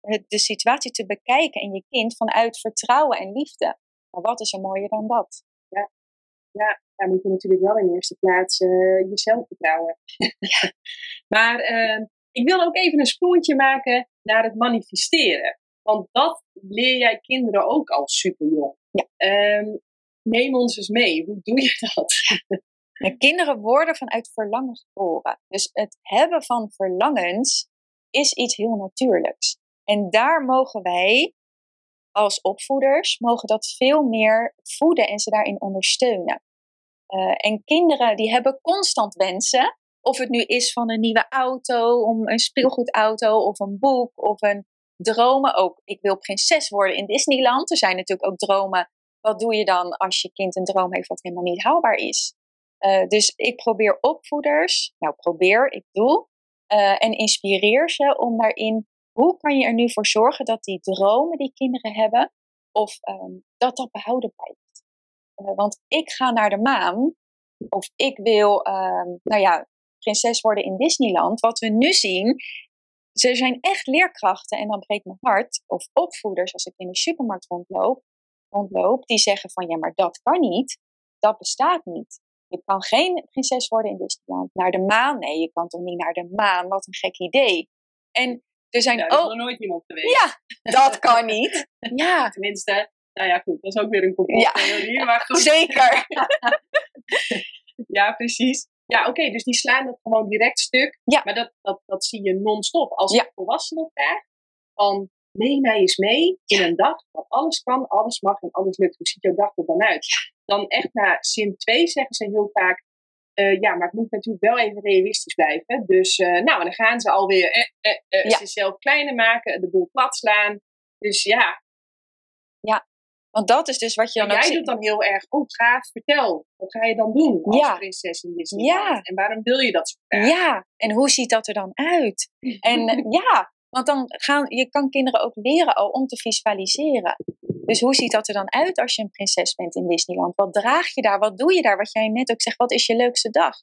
het, de situatie te bekijken en je kind vanuit vertrouwen en liefde. Maar wat is er mooier dan dat? Ja, ja. Daar moet je natuurlijk wel in eerste plaats uh, jezelf vertrouwen. Ja. Maar uh, ik wil ook even een sprongetje maken naar het manifesteren. Want dat leer jij kinderen ook al super jong. Ja. Um, neem ons eens mee. Hoe doe je dat? Ja. Kinderen worden vanuit verlangen geboren. Dus het hebben van verlangens is iets heel natuurlijks. En daar mogen wij als opvoeders mogen dat veel meer voeden en ze daarin ondersteunen. Uh, en kinderen die hebben constant wensen. Of het nu is van een nieuwe auto, om een speelgoedauto of een boek of een dromen. Ook ik wil prinses worden in Disneyland. Er zijn natuurlijk ook dromen. Wat doe je dan als je kind een droom heeft wat helemaal niet haalbaar is? Uh, dus ik probeer opvoeders, nou probeer, ik doe. Uh, en inspireer ze om daarin, hoe kan je er nu voor zorgen dat die dromen die kinderen hebben, of um, dat dat behouden blijft? Want ik ga naar de maan, of ik wil, uh, nou ja, prinses worden in Disneyland. Wat we nu zien, ze zijn echt leerkrachten, en dan breekt mijn hart, of opvoeders, als ik in de supermarkt rondloop, rondloop, die zeggen van, ja, maar dat kan niet, dat bestaat niet. Je kan geen prinses worden in Disneyland. Naar de maan, nee, je kan toch niet naar de maan, wat een gek idee. En er zijn ja, er is ook... nog nooit iemand geweest. Ja, dat kan niet. Ja, tenminste... Nou ja, goed, dat is ook weer een complottheorie, ja. maar goed. Zeker. Ja, precies. Ja, oké, okay, dus die slaan dat gewoon direct stuk. Ja. Maar dat, dat, dat zie je non-stop. Als ja. een volwassene vraagt van, neem mij eens mee in ja. een dag dat alles kan, alles mag en alles lukt. Hoe ziet jouw dag er dan uit? Dan echt na zin twee zeggen ze heel vaak, uh, ja, maar het moet natuurlijk wel even realistisch blijven. Dus, uh, nou, dan gaan ze alweer eh, eh, eh, ja. zichzelf kleiner maken, de boel plat slaan. Dus ja. Ja. Want dat is dus wat je dan en ook... Jij zegt, doet dan heel erg, oh gaaf, vertel. Wat ga je dan doen als ja. prinses in Disneyland? Ja. En waarom wil je dat zo graag? Ja, en hoe ziet dat er dan uit? En ja, Want dan gaan, je kan kinderen ook leren al om te visualiseren. Dus hoe ziet dat er dan uit als je een prinses bent in Disneyland? Wat draag je daar? Wat doe je daar? Wat jij net ook zegt, wat is je leukste dag?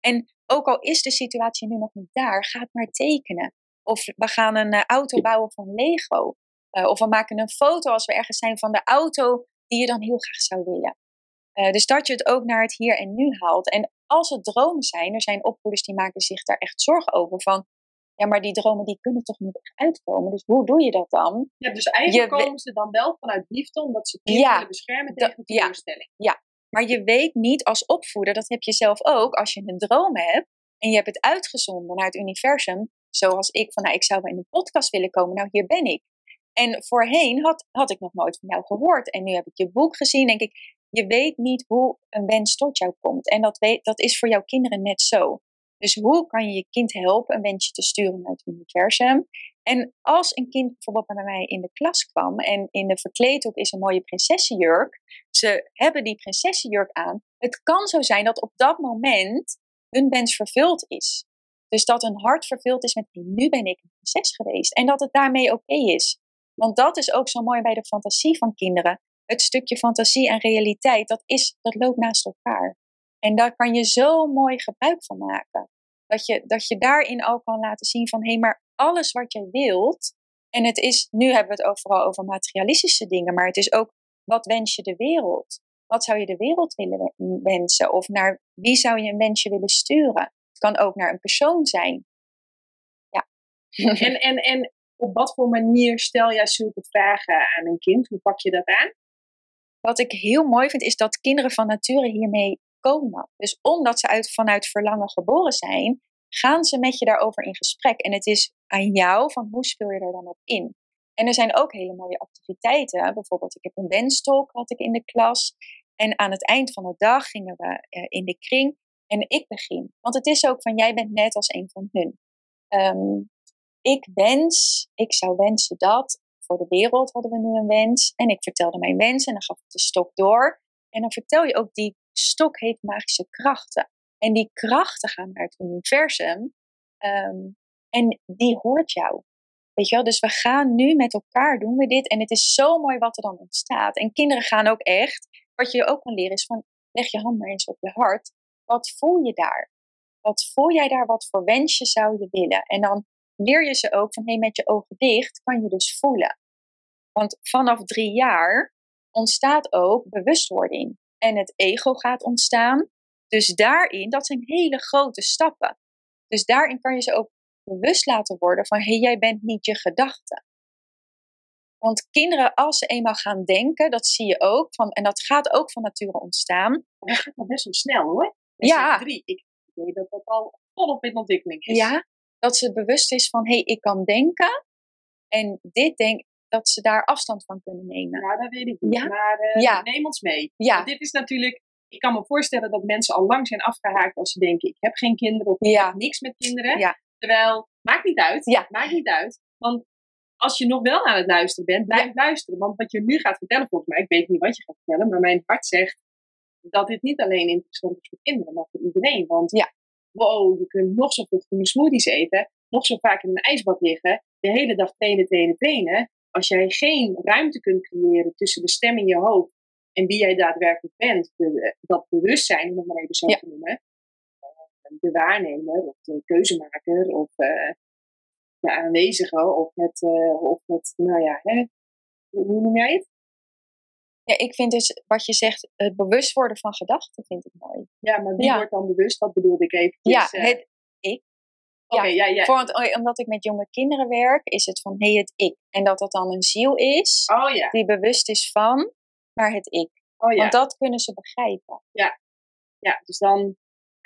En ook al is de situatie nu nog niet daar, ga het maar tekenen. Of we gaan een auto bouwen van Lego. Uh, of we maken een foto als we ergens zijn van de auto die je dan heel graag zou willen. Uh, dus dat je het ook naar het hier en nu haalt. En als het dromen zijn, er zijn opvoeders die maken zich daar echt zorgen over van... Ja, maar die dromen die kunnen toch niet echt uitkomen. Dus hoe doe je dat dan? Ja, dus eigenlijk je komen we- ze dan wel vanuit liefde, omdat ze kinderen ja, willen beschermen tegen de teleurstelling. Ja, ja, maar je weet niet als opvoeder, dat heb je zelf ook, als je een droom hebt en je hebt het uitgezonden naar het universum, zoals ik, van nou, ik zou wel in een podcast willen komen, nou hier ben ik. En voorheen had, had ik nog nooit van jou gehoord en nu heb ik je boek gezien, denk ik, je weet niet hoe een wens tot jou komt. En dat, weet, dat is voor jouw kinderen net zo. Dus hoe kan je je kind helpen een wensje te sturen uit het universum? En als een kind bijvoorbeeld bij mij in de klas kwam en in de verkleedhoek is een mooie prinsessenjurk. Ze hebben die prinsessenjurk aan. Het kan zo zijn dat op dat moment hun wens vervuld is. Dus dat hun hart vervuld is met nu ben ik een prinses geweest. En dat het daarmee oké is. Want dat is ook zo mooi bij de fantasie van kinderen. Het stukje fantasie en realiteit, dat, is, dat loopt naast elkaar. En daar kan je zo mooi gebruik van maken. Dat je, dat je daarin ook kan laten zien van... hé, hey, maar alles wat jij wilt... en het is, nu hebben we het overal over materialistische dingen... maar het is ook, wat wens je de wereld? Wat zou je de wereld willen wensen? Of naar wie zou je een wensje willen sturen? Het kan ook naar een persoon zijn. Ja. En, en, en op wat voor manier stel jij zulke vragen aan een kind? Hoe pak je dat aan? Wat ik heel mooi vind, is dat kinderen van nature hiermee... komen. Dus omdat ze uit, vanuit verlangen geboren zijn, gaan ze met je daarover in gesprek. En het is aan jou van hoe speel je er dan op in. En er zijn ook hele mooie activiteiten. Bijvoorbeeld, ik heb een wenstalk had ik in de klas. En aan het eind van de dag gingen we eh, in de kring en ik begin. Want het is ook van, jij bent net als een van hun. Um, ik wens, ik zou wensen dat. Voor de wereld hadden we nu een wens. En ik vertelde mijn wens en dan gaf ik de stok door. En dan vertel je ook die stok heet magische krachten. En die krachten gaan naar het universum. Um, en die hoort jou. Weet je wel? Dus we gaan nu met elkaar doen we dit. En het is zo mooi wat er dan ontstaat. En kinderen gaan ook echt. Wat je ook kan leren is van. Leg je hand maar eens op je hart. Wat voel je daar? Wat voel jij daar? Wat voor wensje zou je willen? En dan leer je ze ook van. Hé, hey, met je ogen dicht kan je dus voelen. Want vanaf drie jaar ontstaat ook bewustwording. En het ego gaat ontstaan. Dus daarin, dat zijn hele grote stappen. Dus daarin kan je ze ook bewust laten worden van... hé, hey, jij bent niet je gedachte. Want kinderen, als ze eenmaal gaan denken, dat zie je ook. Van, en dat gaat ook van nature ontstaan. Dat gaat nog best wel snel, hoor. Dus ja. Drie. Ik weet dat dat al volop in ontwikkeling is. Ja, dat ze bewust is van... hé, hey, ik kan denken. En dit denk dat ze daar afstand van kunnen nemen. Nou, dat weet ik niet. Ja? Maar uh, ja. Neem ons mee. Ja. Dit is natuurlijk... Ik kan me voorstellen dat mensen al lang zijn afgehaakt... als ze denken, ik heb geen kinderen... of ik ja. heb niks met kinderen. Ja. Terwijl, maakt niet uit. Ja. Maakt niet uit. Want als je nog wel aan het luisteren bent... blijf ja. luisteren. Want wat je nu gaat vertellen... volgens mij, ik weet niet wat je gaat vertellen... maar mijn hart zegt dat dit niet alleen interessant is voor kinderen... maar voor iedereen. Want ja. wow, je kunt nog zo goed groene smoothies eten... nog zo vaak in een ijsbad liggen... de hele dag trainen, trainen, trainen... Als jij geen ruimte kunt creëren tussen de stem in je hoofd en wie jij daadwerkelijk bent, de, dat bewustzijn, om het maar even zo ja. te noemen, de waarnemer of de keuzemaker of uh, de aanwezige of het, uh, of het nou ja, hè, hoe noem jij het? Ja, ik vind dus wat je zegt, het bewust worden van gedachten vind ik mooi. Ja, maar wie ja. wordt dan bewust? Dat bedoelde ik even. Ja, dus, uh, het ik. Ja, okay, ja, ja. Voor, omdat ik met jonge kinderen werk, is het van, hé, hey, het ik. En dat dat dan een ziel is, oh, ja. die bewust is van, maar het ik. Oh, ja. Want dat kunnen ze begrijpen. Ja, ja dus dan...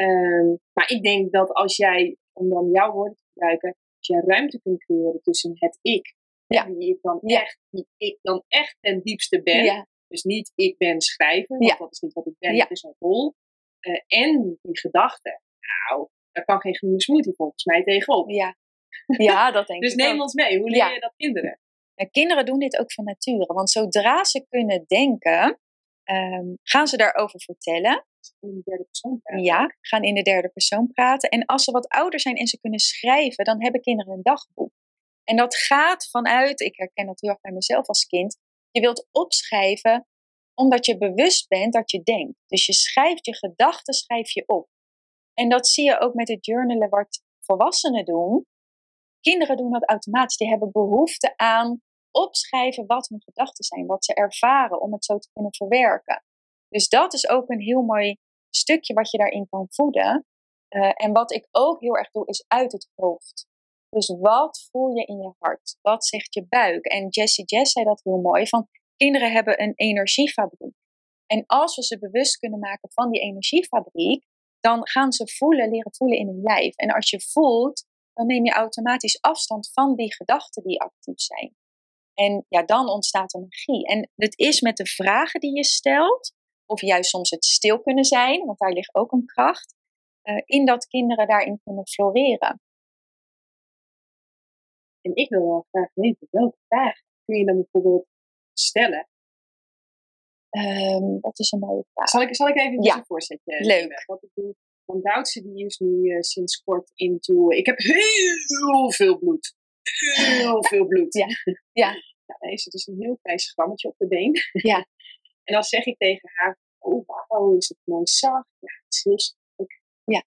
Um, maar ik denk dat als jij, om dan jouw woorden te gebruiken, als jij ruimte kunt creëren tussen het ik, ja. die, ik dan ja. echt, die ik dan echt ten diepste ben, ja. dus niet ik ben schrijver, want ja. dat is niet wat ik ben, ja. het is een rol, uh, en die gedachten. Nou... Daar kan geen groene smoothie volgens mij tegenop. Ja, ja dat denk ik. Dus neem ook. Ons mee. Hoe leer ja. je dat kinderen? Nou, kinderen doen dit ook van nature. Want zodra ze kunnen denken, um, gaan ze daarover vertellen. In de derde persoon praten. Ja, gaan in de derde persoon praten. En als ze wat ouder zijn en ze kunnen schrijven, dan hebben kinderen een dagboek. En dat gaat vanuit, ik herken dat heel erg bij mezelf als kind, je wilt opschrijven omdat je bewust bent dat je denkt. Dus je schrijft je gedachten, schrijf je op. En dat zie je ook met het journalen wat volwassenen doen. Kinderen doen dat automatisch. Die hebben behoefte aan opschrijven wat hun gedachten zijn, wat ze ervaren, om het zo te kunnen verwerken. Dus dat is ook een heel mooi stukje wat je daarin kan voeden. Uh, en wat ik ook heel erg doe, is uit het hoofd. Dus wat voel je in je hart? Wat zegt je buik? En Jessie Jess zei dat heel mooi, van kinderen hebben een energiefabriek. En als we ze bewust kunnen maken van die energiefabriek, dan gaan ze voelen, leren voelen in hun lijf. En als je voelt, dan neem je automatisch afstand van die gedachten die actief zijn. En ja, dan ontstaat er magie. En het is met de vragen die je stelt, of juist soms het stil kunnen zijn, want daar ligt ook een kracht, uh, in dat kinderen daarin kunnen floreren. En ik wil wel graag weten, welke vraag kun je dan bijvoorbeeld stellen? Um, dat is een mooie vraag. Zal ik, zal ik even ja. een voorzetje? Leuk. Wat ik doe, want Duitse die is nu uh, sinds kort into... Ik heb heel veel bloed. Heel veel bloed. Ja. Ja. Nou, dan is het dus een heel klein schwammetje op de been. Ja. En dan zeg ik tegen haar, oh wauw, is het mooi zacht. Ja, het is heel zacht. Ja.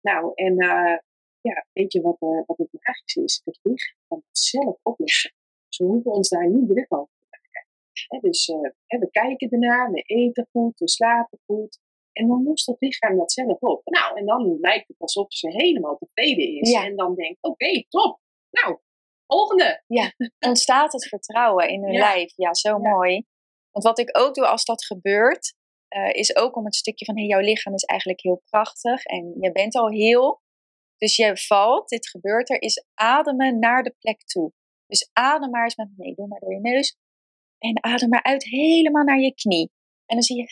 Nou, en uh, ja, weet je wat, uh, wat het magisch is? Het lichaam kan het zelf oplossen. Dus we hoeven ons daar niet druk over te maken. He, dus uh, we kijken ernaar, we eten goed, we slapen goed. En dan lost het lichaam dat zelf op. Nou, en dan lijkt het alsof ze helemaal tevreden is. Ja. En dan denkt, oké, okay, top. Nou, volgende. Ja, ontstaat het vertrouwen in hun ja. lijf. Ja, zo ja. mooi. Want wat ik ook doe als dat gebeurt, uh, is ook om het stukje van, hey, jouw lichaam is eigenlijk heel prachtig en je bent al heel. Dus je valt, dit gebeurt er, is ademen naar de plek toe. Dus adem maar eens met nee, doe maar door je neus. En adem maar uit helemaal naar je knie. En dan zie je...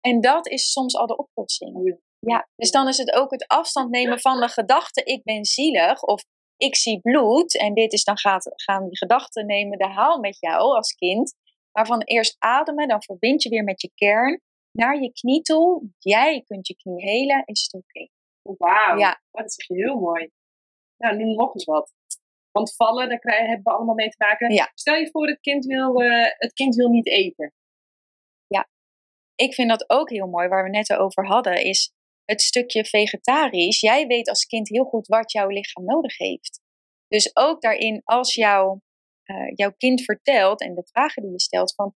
En dat is soms al de oplossing. Ja, dus dan is het ook het afstand nemen van de gedachte, ik ben zielig, of ik zie bloed. En dit is dan gaat, gaan die gedachten nemen de haal met jou als kind. Maar van eerst ademen, dan verbind je weer met je kern naar je knie toe. Jij kunt je knie helen, is het oké. Okay. Wauw, ja. Dat is heel mooi. Nou, nu nog eens wat. Want vallen, daar krijgen, hebben we allemaal mee te maken. Ja. Stel je voor, het kind wil, uh, het kind wil niet eten. Ja, ik vind dat ook heel mooi, waar we net over hadden, is het stukje vegetarisch. Jij weet als kind heel goed wat jouw lichaam nodig heeft. Dus ook daarin, als jouw, uh, jouw kind vertelt en de vragen die je stelt, van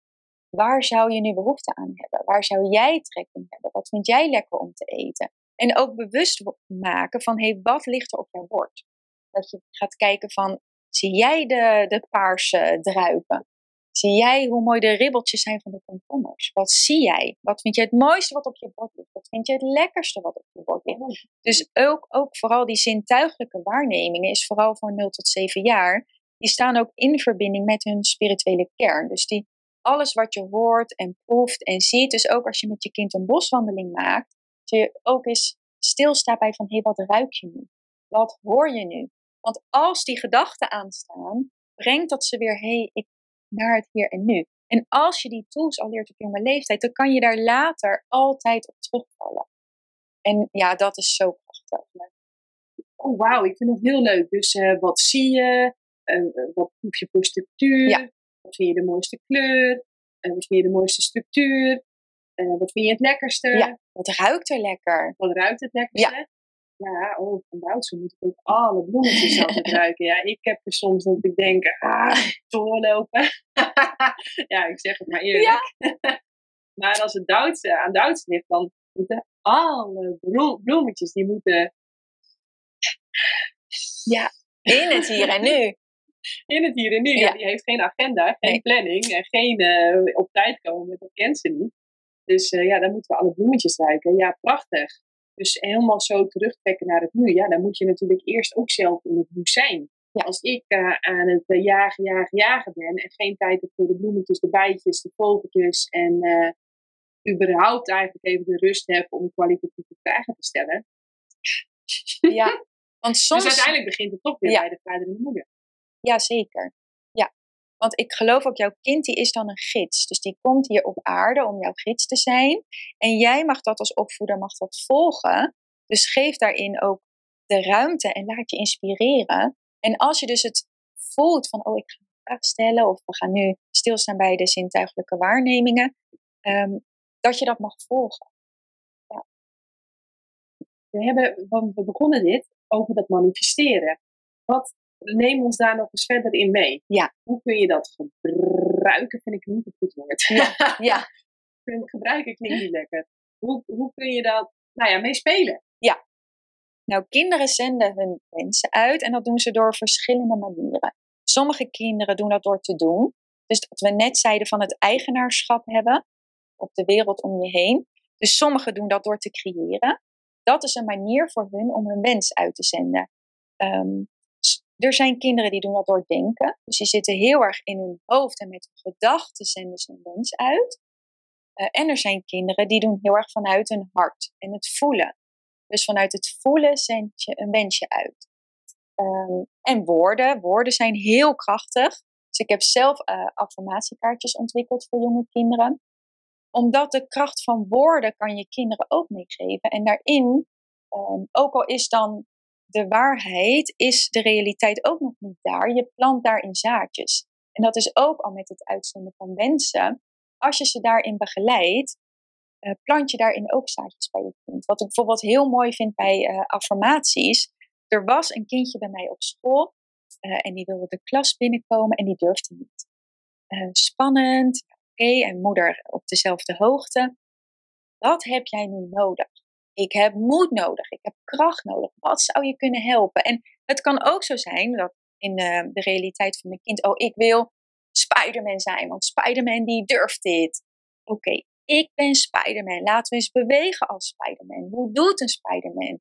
waar zou je nu behoefte aan hebben? Waar zou jij trek in hebben? Wat vind jij lekker om te eten? En ook bewust maken van, hey, wat ligt er op jouw bord? Dat je gaat kijken van, zie jij de, de paarse druipen? Zie jij hoe mooi de ribbeltjes zijn van de komkommers? Wat zie jij? Wat vind je het mooiste wat op je bord ligt? Wat vind je het lekkerste wat op je bord ligt? Dus ook, ook vooral die zintuiglijke waarnemingen is vooral voor nul tot zeven jaar. Die staan ook in verbinding met hun spirituele kern. Dus die, alles wat je hoort en proeft en ziet. Dus ook als je met je kind een boswandeling maakt. Dat je ook eens stilstaat bij van, hé, wat ruik je nu? Wat hoor je nu? Want als die gedachten aanstaan, brengt dat ze weer, hé, ik naar het hier en nu. En als je die tools al leert op jonge leeftijd, dan kan je daar later altijd op terugvallen. En ja, dat is zo prachtig. Oh, wauw, ik vind het heel leuk. Dus uh, wat zie je? Uh, wat proef je voor structuur? Ja. Wat vind je de mooiste kleur? Uh, wat vind je de mooiste structuur? Uh, wat vind je het lekkerste? Ja, wat ruikt er lekker? Wat ruikt het lekkerste? Ja, ja oh, van Duitsland moet ik ook alle bloemetjes altijd ruiken. Ja, ik heb er soms dat ik denk, ah, doorlopen. Ja, ik zeg het maar eerlijk. Ja. Maar als het Duitse, aan Duits ligt, dan moeten alle bloemetjes, die moeten... Ja, in het hier en nu. In het hier en nu. Ja. Ja, die heeft geen agenda, geen nee. planning, en geen uh, op tijd komen, dat kent ze niet. Dus uh, ja, dan moeten we alle bloemetjes ruiken. Ja, prachtig. Dus helemaal zo terugtrekken naar het nu. Ja, dan moet je natuurlijk eerst ook zelf in het nu zijn. Ja. Als ik uh, aan het uh, jagen, jagen, jagen ben en geen tijd heb voor de bloemetjes, de bijtjes, de vogeltjes en uh, überhaupt eigenlijk even de rust heb om kwalitatieve vragen te stellen. Ja, want soms... Dus uiteindelijk begint het toch weer ja. bij de vader en de moeder. Ja, zeker. Want ik geloof ook, jouw kind die is dan een gids. Dus die komt hier op aarde om jouw gids te zijn. En jij mag dat als opvoeder mag dat volgen. Dus geef daarin ook de ruimte en laat je inspireren. En als je dus het voelt van, oh, ik ga een vraag stellen, of we gaan nu stilstaan bij de zintuiglijke waarnemingen, um, dat je dat mag volgen. Ja. We, hebben, we begonnen dit over dat manifesteren. Wat, neem ons daar nog eens verder in mee. Ja. Hoe kun je dat gebruiken, vind ik niet het goed woord. Ja. Ja. Gebruiken klinkt niet lekker. Hoe, hoe kun je dat, nou ja, mee spelen? Ja. Nou, kinderen zenden hun wensen uit en dat doen ze door verschillende manieren. Sommige kinderen doen dat door te doen. Dus wat we net zeiden van het eigenaarschap hebben op de wereld om je heen. Dus sommigen doen dat door te creëren. Dat is een manier voor hun om hun wens uit te zenden. Um, er zijn kinderen die doen dat door denken. Dus die zitten heel erg in hun hoofd en met hun gedachten zenden ze hun wens uit. Uh, en er zijn kinderen die doen heel erg vanuit hun hart en het voelen. Dus vanuit het voelen zend je een wensje uit. Um, en woorden. Woorden zijn heel krachtig. Dus ik heb zelf uh, affirmatiekaartjes ontwikkeld voor jonge kinderen. Omdat de kracht van woorden kan je kinderen ook meegeven. En daarin, um, ook al is dan de waarheid, is de realiteit ook nog niet daar. Je plant daarin zaadjes. En dat is ook al met het uitzenden van wensen. Als je ze daarin begeleidt, Uh, plant je daarin ook zaadjes bij je kind. Wat ik bijvoorbeeld heel mooi vind bij uh, affirmaties. Er was een kindje bij mij op school. Uh, en die wilde de klas binnenkomen en die durfde niet. Uh, spannend. Oké, okay, en moeder op dezelfde hoogte. Wat heb jij nu nodig? Ik heb moed nodig. Ik heb kracht nodig. Wat zou je kunnen helpen? En het kan ook zo zijn dat in uh, de realiteit van mijn kind. Oh, ik wil Spider-Man zijn. Want Spider-Man die durft dit. Oké. Okay. Ik ben Spider-Man. Laten we eens bewegen als Spider-Man. Hoe doet een Spider-Man?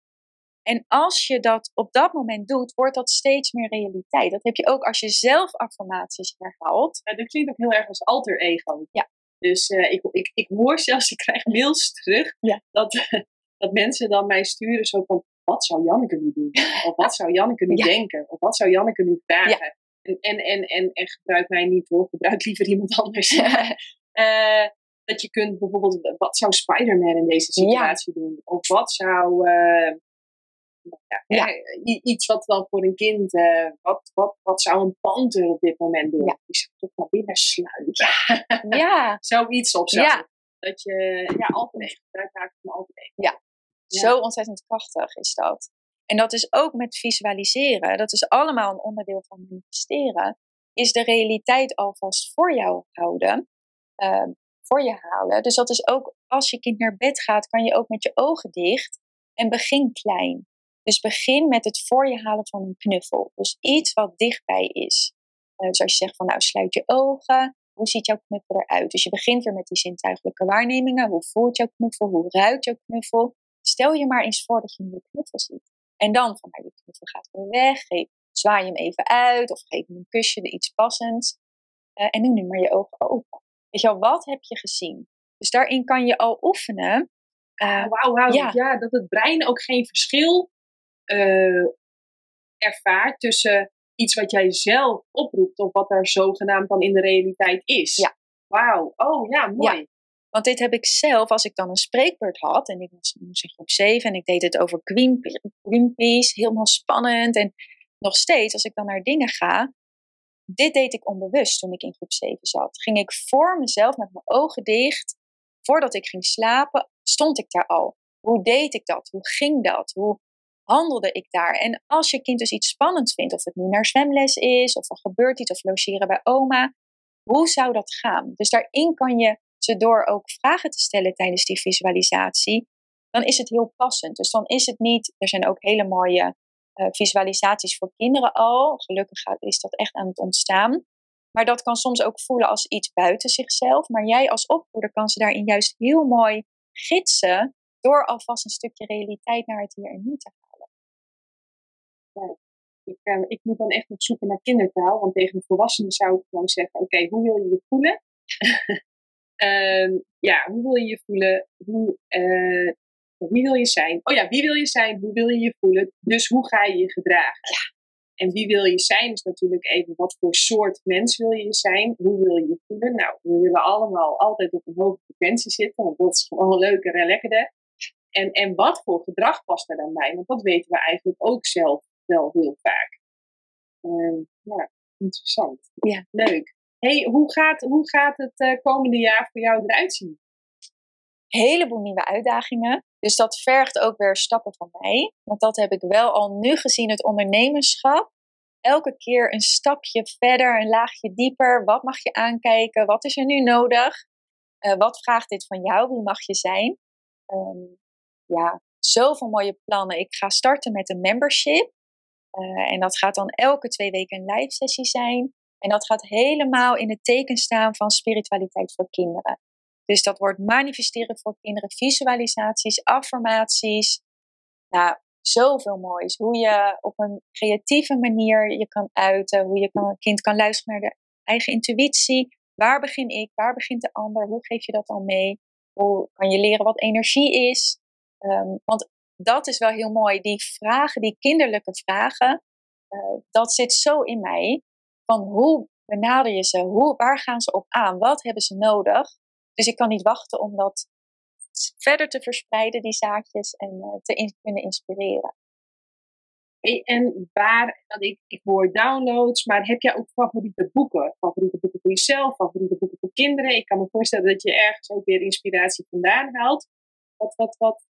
En als je dat op dat moment doet, wordt dat steeds meer realiteit. Dat heb je ook als je zelf affirmaties herhaalt. Ja, dat klinkt ook heel erg als alter ego. Ja. Dus uh, ik, ik, ik hoor zelfs, ik krijg mails terug, ja. dat, dat mensen dan mij sturen zo van, wat zou Janneke nu doen? Of wat zou Janneke nu ja. denken? Of wat zou Janneke nu vragen? Ja. En, en, en, en, en gebruik mij niet hoor, gebruik liever iemand anders. Ja. uh, Dat je kunt bijvoorbeeld, wat zou Spider-Man in deze situatie ja. doen? Of wat zou, uh, ja, ja. iets wat dan voor een kind, uh, wat, wat, wat zou een panter op dit moment doen? Ja. Die zou toch naar binnen sluiten. Ja. ja. Zoiets of zo. Ja. Dat je, ja, algemeen, daar raak ik me algemeen. Ja. ja, zo ontzettend krachtig is dat. En dat is ook met visualiseren. Dat is allemaal een onderdeel van manifesteren. Is de realiteit alvast voor jou houden. Uh, voor je halen. Dus dat is ook, als je kind naar bed gaat, kan je ook met je ogen dicht en begin klein. Dus begin met het voor je halen van een knuffel. Dus iets wat dichtbij is. Uh, dus als je zegt van, nou, sluit je ogen. Hoe ziet jouw knuffel eruit? Dus je begint weer met die zintuiglijke waarnemingen. Hoe voelt jouw knuffel? Hoe ruikt jouw knuffel? Stel je maar eens voor dat je een knuffel ziet. En dan van, nou, die knuffel gaat weer weg. Geef, zwaai hem even uit of geef hem een kusje, iets passends. Uh, en doe nu maar je ogen open. Weet je wel, wat heb je gezien? Dus daarin kan je al oefenen. Uh, Wauw, wow, ja. ja, dat het brein ook geen verschil uh, ervaart tussen iets wat jij zelf oproept of wat daar zogenaamd dan in de realiteit is. Ja. Wauw, oh ja, mooi. Ja. Want dit heb ik zelf, als ik dan een spreekbeurt had en ik was in groep zeven en ik deed het over Greenpeace, helemaal spannend en nog steeds als ik dan naar dingen ga. Dit deed ik onbewust toen ik in groep zeven zat. Ging ik voor mezelf met mijn ogen dicht. Voordat ik ging slapen, stond ik daar al. Hoe deed ik dat? Hoe ging dat? Hoe handelde ik daar? En als je kind dus iets spannends vindt, of het nu naar zwemles is, of er gebeurt iets, of logeren bij oma. Hoe zou dat gaan? Dus daarin kan je ze door ook vragen te stellen tijdens die visualisatie. Dan is het heel passend. Dus dan is het niet, er zijn ook hele mooie Uh, visualisaties voor kinderen al. Gelukkig is dat echt aan het ontstaan. Maar dat kan soms ook voelen als iets buiten zichzelf. Maar jij als opvoeder kan ze daarin juist heel mooi gidsen door alvast een stukje realiteit naar het hier en nu te halen. Ja, ik, uh, ik moet dan echt op zoek naar kindertaal. Want tegen de volwassenen zou ik gewoon zeggen, oké, okay, hoe wil je je voelen? uh, ja, hoe wil je je voelen? Hoe... Uh, Wie wil je zijn? Oh ja, wie wil je zijn? Hoe wil je je voelen? Dus hoe ga je je gedragen? Ja. En wie wil je zijn is natuurlijk even wat voor soort mens wil je zijn? Hoe wil je je voelen? Nou, we willen allemaal altijd op een hoge frequentie zitten. Want dat is gewoon leuker en lekkerder. En, en wat voor gedrag past er dan bij? Want dat weten we eigenlijk ook zelf wel heel vaak. uh, ja, interessant. Ja, leuk. Hey, hoe gaat, hoe gaat het uh, komende jaar voor jou eruit zien? Een heleboel nieuwe uitdagingen. Dus dat vergt ook weer stappen van mij. Want dat heb ik wel al nu gezien, het ondernemerschap. Elke keer een stapje verder, een laagje dieper. Wat mag je aankijken? Wat is er nu nodig? Uh, wat vraagt dit van jou? Wie mag je zijn? Um, ja, zoveel mooie plannen. Ik ga starten met een membership. Uh, en dat gaat dan elke twee weken een live sessie zijn. En dat gaat helemaal in het teken staan van spiritualiteit voor kinderen. Dus dat wordt manifesteren voor kinderen, visualisaties, affirmaties. Nou, zoveel moois. Hoe je op een creatieve manier je kan uiten. Hoe je kan, een kind kan luisteren naar de eigen intuïtie. Waar begin ik? Waar begint de ander? Hoe geef je dat dan mee? Hoe kan je leren wat energie is? Um, want dat is wel heel mooi. Die vragen, die kinderlijke vragen. Uh, dat zit zo in mij. Van hoe benader je ze? Hoe, waar gaan ze op aan? Wat hebben ze nodig? Dus ik kan niet wachten om dat verder te verspreiden, die zaadjes, en uh, te in- kunnen inspireren. En waar, want ik, ik hoor downloads, maar heb jij ook favoriete boeken? Favoriete boeken voor jezelf, favoriete boeken voor kinderen? Ik kan me voorstellen dat je ergens ook weer inspiratie vandaan haalt. Wat, wat, wat?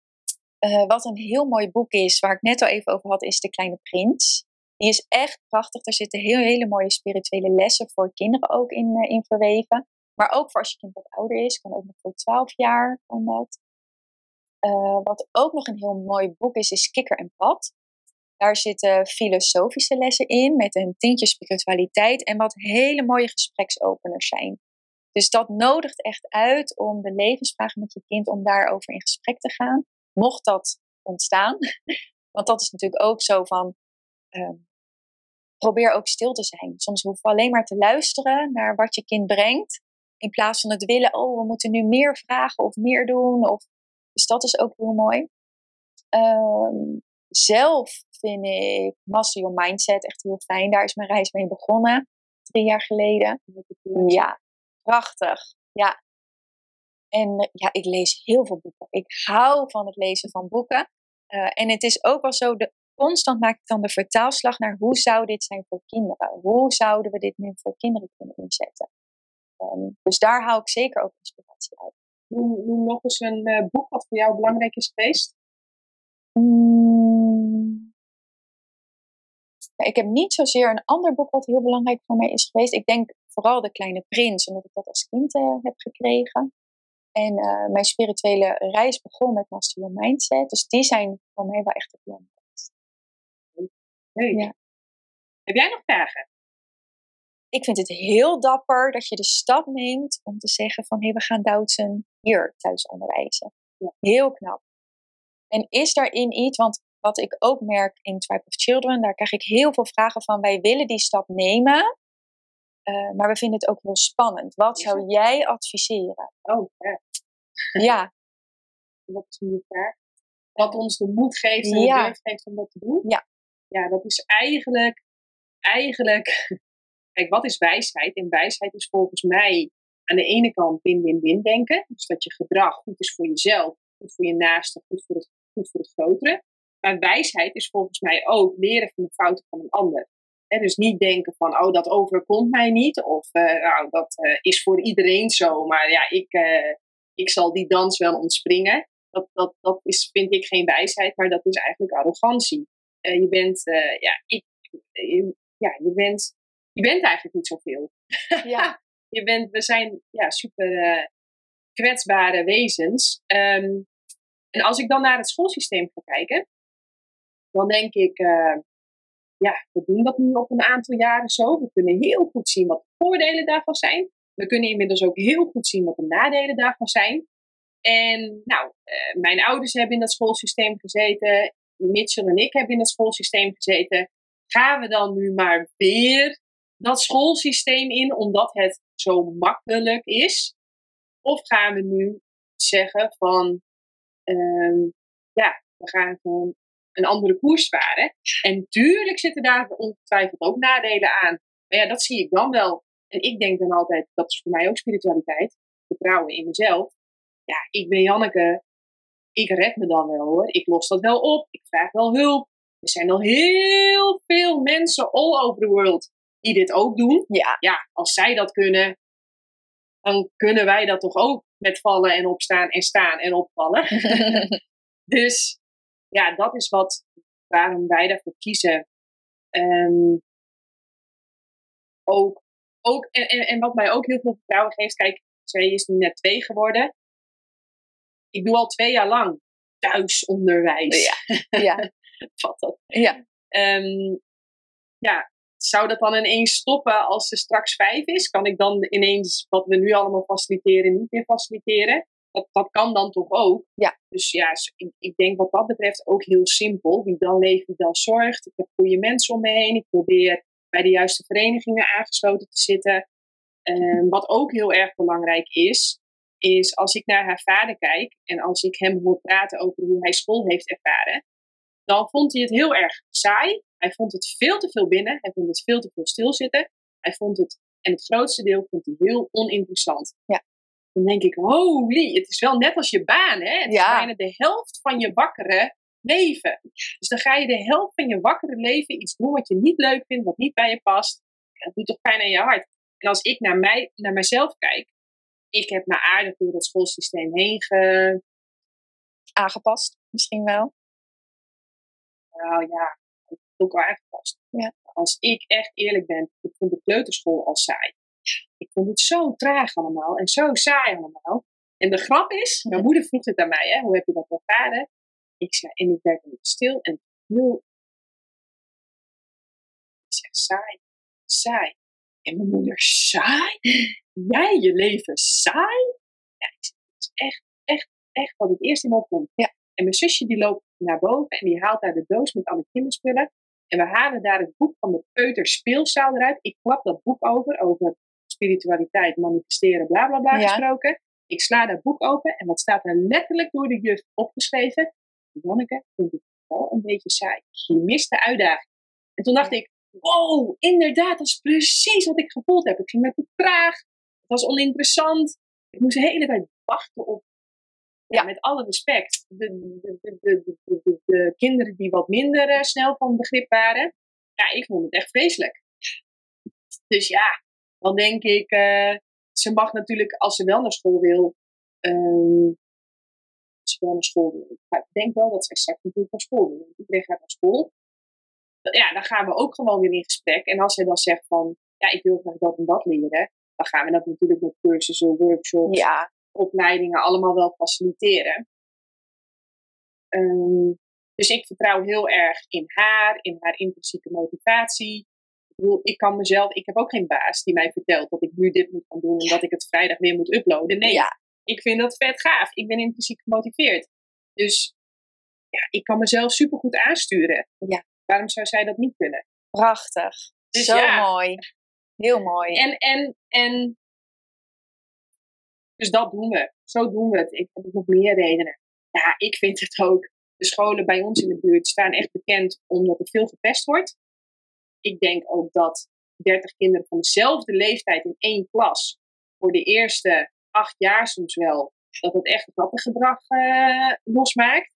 Uh, wat een heel mooi boek is, waar ik net al even over had, is De Kleine Prins. Die is echt prachtig. Er zitten heel, hele mooie spirituele lessen voor kinderen ook in, uh, in verweven. Maar ook voor als je kind wat ouder is, kan ook nog voor twaalf jaar kan dat. Uh, wat ook nog een heel mooi boek is, is Kikker en Pad. Daar zitten filosofische lessen in met een tintje spiritualiteit en wat hele mooie gespreksopeners zijn. Dus dat nodigt echt uit om de levensvragen met je kind, om daarover in gesprek te gaan. Mocht dat ontstaan. Want dat is natuurlijk ook zo van... Uh, probeer ook stil te zijn. Soms hoef je alleen maar te luisteren naar wat je kind brengt. In plaats van het willen, oh, we moeten nu meer vragen of meer doen. Of... Dus dat is ook heel mooi. Um, zelf vind ik Master Your Mindset echt heel fijn. Daar is mijn reis mee begonnen. Drie jaar geleden. Ja, prachtig. Ja. En ja, ik lees heel veel boeken. Ik hou van het lezen van boeken. Uh, en het is ook wel zo... De, constant maak ik dan de vertaalslag naar hoe zou dit zijn voor kinderen? Hoe zouden we dit nu voor kinderen kunnen inzetten? Um, dus daar haal ik zeker ook inspiratie uit. Noem, noem nog eens een uh, boek wat voor jou belangrijk is geweest. Mm, ik heb niet zozeer een ander boek wat heel belangrijk voor mij is geweest. Ik denk vooral De Kleine Prins, omdat ik dat als kind uh, heb gekregen. En uh, mijn spirituele reis begon met Master Your Mindset. Dus die zijn voor mij wel echt het belangrijk. Leuk. Ja. Heb jij nog vragen? Ik vind het heel dapper dat je de stap neemt om te zeggen van... hé, hey, we gaan Doutzen hier thuis onderwijzen. Ja. Heel knap. En is daarin iets, want wat ik ook merk in Tribe of Children... daar krijg ik heel veel vragen van, wij willen die stap nemen... Uh, maar we vinden het ook heel spannend. Wat ja. zou jij adviseren? Oh, ja. Ja. Wat is nu vraag? Wat ons de moed geeft en ja. de durf geeft om dat te doen? Ja. Ja, dat is eigenlijk, eigenlijk, kijk, wat is wijsheid? En wijsheid is volgens mij aan de ene kant win-win-win denken. Dus dat je gedrag goed is voor jezelf, goed voor je naaste, goed voor het, goed voor het grotere. Maar wijsheid is volgens mij ook leren van de fouten van een ander. He, dus niet denken van, oh, dat overkomt mij niet. Of, uh, nou, dat uh, is voor iedereen zo, maar ja, ik, uh, ik zal die dans wel ontspringen. Dat, dat, dat is, vind ik geen wijsheid, maar dat is eigenlijk arrogantie. Uh, je bent, uh, ja, ik, je, ja, je bent, je bent eigenlijk niet zoveel. Ja. je bent, we zijn ja, super uh, kwetsbare wezens. Um, en als ik dan naar het schoolsysteem ga kijken, dan denk ik, uh, ja, we doen dat nu op een aantal jaren zo. We kunnen heel goed zien wat de voordelen daarvan zijn. We kunnen inmiddels ook heel goed zien wat de nadelen daarvan zijn. En nou, uh, mijn ouders hebben in dat schoolsysteem gezeten. Mitchell en ik hebben in het schoolsysteem gezeten. Gaan we dan nu maar weer dat schoolsysteem in, omdat het zo makkelijk is? Of gaan we nu zeggen van, uh, ja, we gaan gewoon een andere koers varen. En tuurlijk zitten daar ongetwijfeld ook nadelen aan. Maar ja, dat zie ik dan wel. En ik denk dan altijd, dat is voor mij ook spiritualiteit. Vertrouwen in mezelf. Ja, ik ben Janneke. Ik red me dan wel hoor, ik los dat wel op, ik vraag wel hulp, Er zijn al heel veel mensen all over the world die dit ook doen. Ja, ja, als zij dat kunnen, dan kunnen wij dat toch ook met vallen en opstaan en staan en opvallen. Dus ja, dat is wat waarom wij daarvoor kiezen. Um, ook, ook, en, en, en wat mij ook heel veel vertrouwen geeft, kijk, zij is nu net twee geworden. Ik doe al twee jaar lang thuisonderwijs. Ja, ja. Vat dat. Ja. Um, ja, zou dat dan ineens stoppen als ze straks vijf is? Kan ik dan ineens wat we nu allemaal faciliteren niet meer faciliteren? Dat, dat kan dan toch ook? Ja. Dus ja, ik, ik denk wat dat betreft ook heel simpel. Wie dan leeft, wie dan zorgt. Ik heb goede mensen om me heen. Ik probeer bij de juiste verenigingen aangesloten te zitten. Um, wat ook heel erg belangrijk is, is als ik naar haar vader kijk en als ik hem hoor praten over hoe hij school heeft ervaren, dan vond hij het heel erg saai. Hij vond het veel te veel binnen. Hij vond het veel te veel stilzitten. Hij vond het, en het grootste deel, vond hij heel oninteressant. Ja. Dan denk ik, holy, het is wel net als je baan, hè? Het ja. is bijna de helft van je wakkere leven. Dus dan ga je de helft van je wakkere leven iets doen wat je niet leuk vindt, wat niet bij je past. Dat doet toch pijn aan je hart. En als ik naar, mij, naar mijzelf kijk, ik heb me aardig door het schoolsysteem heen ge... aangepast, misschien wel. Nou ja, ik heb het ook wel aangepast. Ja. Als ik echt eerlijk ben, ik vond de kleuterschool al saai. Ik vond het zo traag allemaal en zo saai allemaal. En de grap is, mijn moeder vroeg het aan mij, hè, hoe heb je dat ervaren? Ik zei, en ik werd niet stil en heel... Ik zei, saai, saai. En mijn moeder, saai? Jij je leven saai? Ja, dat is echt, echt, echt wat het eerst in me opkomt. Ja. En mijn zusje die loopt naar boven en die haalt daar de doos met alle kinderspullen. En we halen daar het boek van de Peuter Speelzaal eruit. Ik klap dat boek over, over spiritualiteit, manifesteren, bla bla bla ja. gesproken. Ik sla dat boek open en wat staat er letterlijk door de juf opgeschreven? Janneke vond het wel een beetje saai. Je mist de uitdaging. En toen dacht ik, wow, inderdaad, dat is precies wat ik gevoeld heb. Ik ging met de traag. Het was oninteressant. Ik moest de hele tijd wachten op, ja, ja. met alle respect, de, de, de, de, de, de, de kinderen die wat minder uh, snel van begrip waren. Ja, ik vond het echt vreselijk. Dus ja, dan denk ik, uh, ze mag natuurlijk, als ze wel naar school wil, uh, als ze wel naar school wil. Maar ik denk wel dat ze straks natuurlijk naar school wil. Iedereen gaat naar school. Ja, dan gaan we ook gewoon weer in gesprek. En als hij dan zegt van, ja, ik wil graag dat en dat leren. Dan gaan we dat natuurlijk met cursussen, workshops, ja. opleidingen allemaal wel faciliteren. Um, dus ik vertrouw heel erg in haar, in haar intrinsieke motivatie. Ik bedoel, ik kan mezelf, ik heb ook geen baas die mij vertelt dat ik nu dit moet gaan doen. En dat ik het vrijdag weer moet uploaden. Nee, ja. ik vind dat vet gaaf. Ik ben intrinsiek gemotiveerd. Dus ja, ik kan mezelf supergoed aansturen. Ja. Waarom zou zij dat niet kunnen? Prachtig. Dus Zo ja. mooi. Heel mooi. En, en, en... Dus dat doen we. Zo doen we het. Ik heb nog meer redenen. Ja, ik vind het ook. De scholen bij ons in de buurt staan echt bekend omdat er veel gepest wordt. Ik denk ook dat dertig kinderen van dezelfde leeftijd in één klas, voor de eerste acht jaar soms wel, dat het echt rattengedrag uh, losmaakt.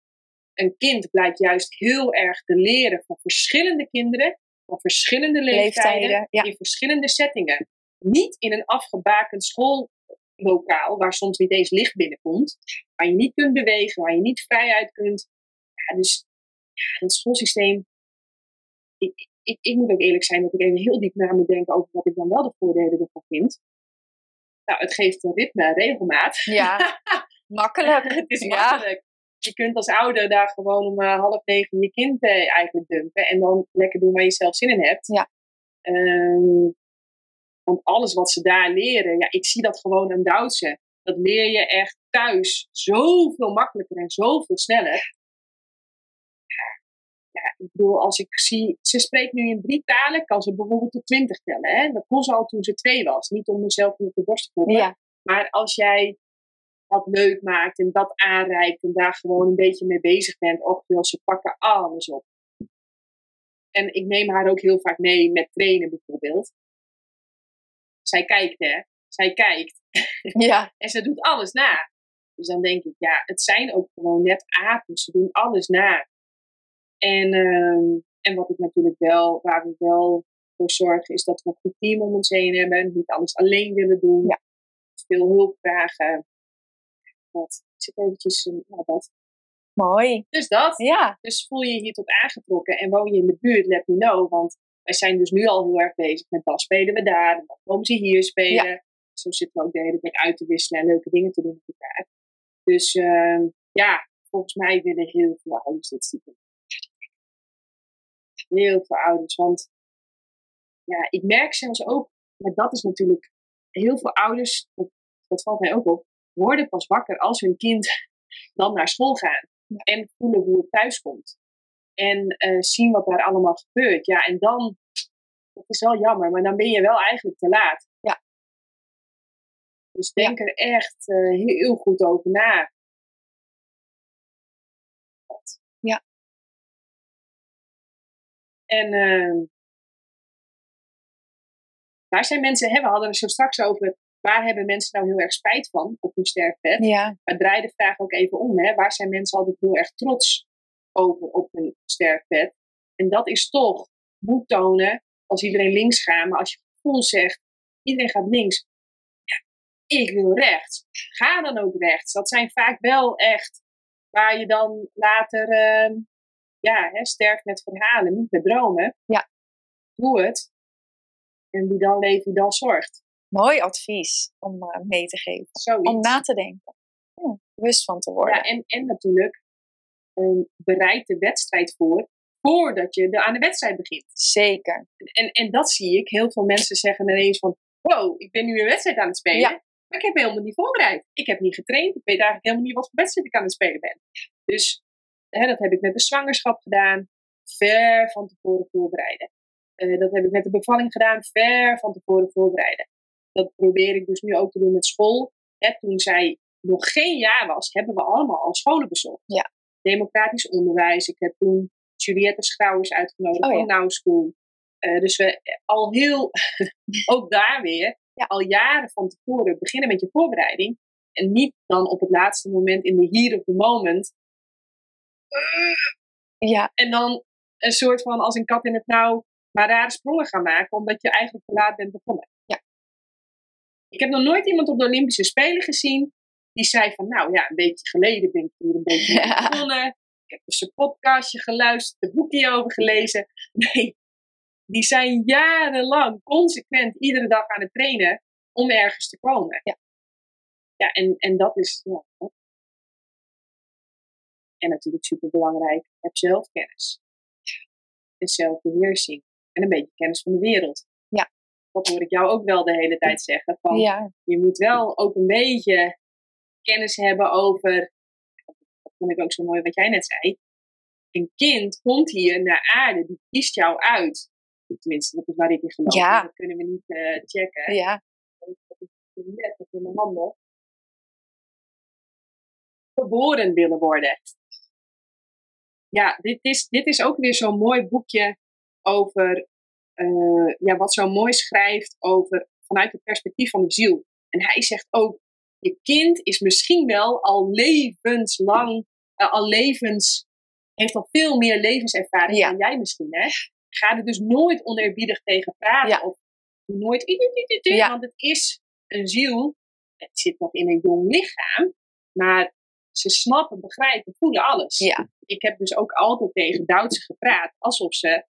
Een kind blijkt juist heel erg te leren van verschillende kinderen, van verschillende leeftijden, leeftijden ja. in verschillende settingen. Niet in een afgebakend schoollokaal, waar soms niet eens licht binnenkomt, waar je niet kunt bewegen, waar je niet vrijuit kunt. Ja, dus ja, het schoolsysteem, ik, ik, ik moet ook eerlijk zijn dat ik even heel diep na moet denken over wat ik dan wel de voordelen ervan vind. Nou, het geeft een ritme, regelmaat. Ja, makkelijk. Het is makkelijk. Ja. Je kunt als ouder daar gewoon om uh, half negen je kind uh, eigenlijk dumpen. En dan lekker doen waar je zelf zin in hebt. Ja. Um, want alles wat ze daar leren, ja, ik zie dat gewoon aan Doutzen. Dat leer je echt thuis zoveel makkelijker en zoveel sneller. Ja, ja, ik bedoel, als ik zie, ze spreekt nu in drie talen, kan ze bijvoorbeeld tot twintig tellen. Hè? Dat kon ze al toen ze twee was. Niet om mezelf in de borst te kloppen. Ja. Maar als jij dat leuk maakt en dat aanreikt en daar gewoon een beetje mee bezig bent. Och, ze pakken alles op. En ik neem haar ook heel vaak mee met trainen bijvoorbeeld. Zij kijkt, hè. Zij kijkt. Ja. En ze doet alles na. Dus dan denk ik, ja, het zijn ook gewoon net apen. Ze doen alles na. En, uh, en wat ik natuurlijk wel, waar we wel voor zorgen, is dat we een goed team om ons heen hebben. Niet alles alleen willen doen. Ja. Veel hulp vragen. Dat zit eventjes, nou dat. Mooi. Dus dat. Ja. Dus voel je je hier tot aangetrokken en woon je in de buurt, let me know. Want wij zijn dus nu al heel erg bezig met wat spelen we daar en wat komen ze hier spelen. Ja. Zo zitten we ook de hele tijd uit te wisselen en leuke dingen te doen met elkaar. Dus uh, ja, volgens mij willen heel veel ouders dit zien. Heel veel ouders, want ja, ik merk zelfs ook, maar dat is natuurlijk heel veel ouders, dat, dat valt mij ook op, worden pas wakker als hun kind dan naar school gaat. En voelen hoe het thuis komt. En uh, zien wat daar allemaal gebeurt. Ja, en dan, dat is wel jammer, maar dan ben je wel eigenlijk te laat. Ja. Dus denk ja. er echt uh, heel goed over na. Ja. En uh, waar zijn mensen, hè, we hadden er zo straks over, waar hebben mensen nou heel erg spijt van op hun sterfbed? Ja. Maar draai de vraag ook even om, hè? Waar zijn mensen altijd heel erg trots over op hun sterfbed? En dat is toch moed tonen als iedereen links gaat, maar als je gevoel zegt, iedereen gaat links. Ik wil rechts. Ga dan ook rechts. Dat zijn vaak wel echt waar je dan later uh, ja, hè, sterft met verhalen, niet met dromen. Ja. Doe het. En wie dan leeft, wie dan zorgt. Mooi advies om uh, mee te geven. Zoiets. Om na te denken. Ja, bewust van te worden. Ja, en, en natuurlijk um, bereid de wedstrijd voor voordat je de, aan de wedstrijd begint. Zeker. En, en dat zie ik. Heel veel mensen zeggen ineens van wow, ik ben nu een wedstrijd aan het spelen. Ja. Maar ik heb me helemaal niet voorbereid. Ik heb niet getraind. Ik weet eigenlijk helemaal niet wat voor wedstrijd ik aan het spelen ben. Dus hè, dat heb ik met de zwangerschap gedaan. Ver van tevoren voorbereiden. Uh, dat heb ik met de bevalling gedaan. Ver van tevoren voorbereiden. Dat probeer ik dus nu ook te doen met school. Hè, toen zij nog geen jaar was, hebben we allemaal al scholen bezocht. Ja. Democratisch onderwijs. Ik heb toen Juliette Schrouwers uitgenodigd oh, ja. van Nauw School. Uh, dus we al heel, ook daar weer, ja, al jaren van tevoren beginnen met je voorbereiding. En niet dan op het laatste moment in de hier of the moment. Uh, ja. En dan een soort van als een kat in het nauw maar rare sprongen gaan maken. Omdat je eigenlijk te laat bent begonnen. Ja. Ik heb nog nooit iemand op de Olympische Spelen gezien. Die zei van nou ja, een beetje geleden ben ik hier een beetje ja. begonnen. Ik heb dus een podcastje geluisterd, een boekje over gelezen. Nee. Die zijn jarenlang consequent iedere dag aan het trainen om ergens te komen. Ja, ja en, en dat is... Ja. En natuurlijk superbelangrijk, heb zelfkennis. En zelfbeheersing. En een beetje kennis van de wereld. Ja. Dat hoor ik jou ook wel de hele tijd zeggen. Van, ja. Je moet wel ook een beetje kennis hebben over... Dat vond ik ook zo mooi wat jij net zei. Een kind komt hier naar aarde, die kiest jou uit. Tenminste, dat is waar ik in geloof. Ja. Dat kunnen we niet uh, checken. Ja. Dat is net op mijn handen. Geboren willen worden. Ja, dit is, dit is ook weer zo'n mooi boekje over uh, ja, wat zo mooi schrijft over vanuit het perspectief van de ziel. En hij zegt ook, je kind is misschien wel al levenslang, uh, al levens, heeft al veel meer levenservaring ja. dan jij misschien, hè? Ga er dus nooit oneerbiedig tegen praten. Ja. Of nooit. Ja. Want het is een ziel. Het zit nog in een jong lichaam. Maar ze snappen, begrijpen, voelen alles. Ja. Ik heb dus ook altijd tegen Duitse gepraat. Alsof ze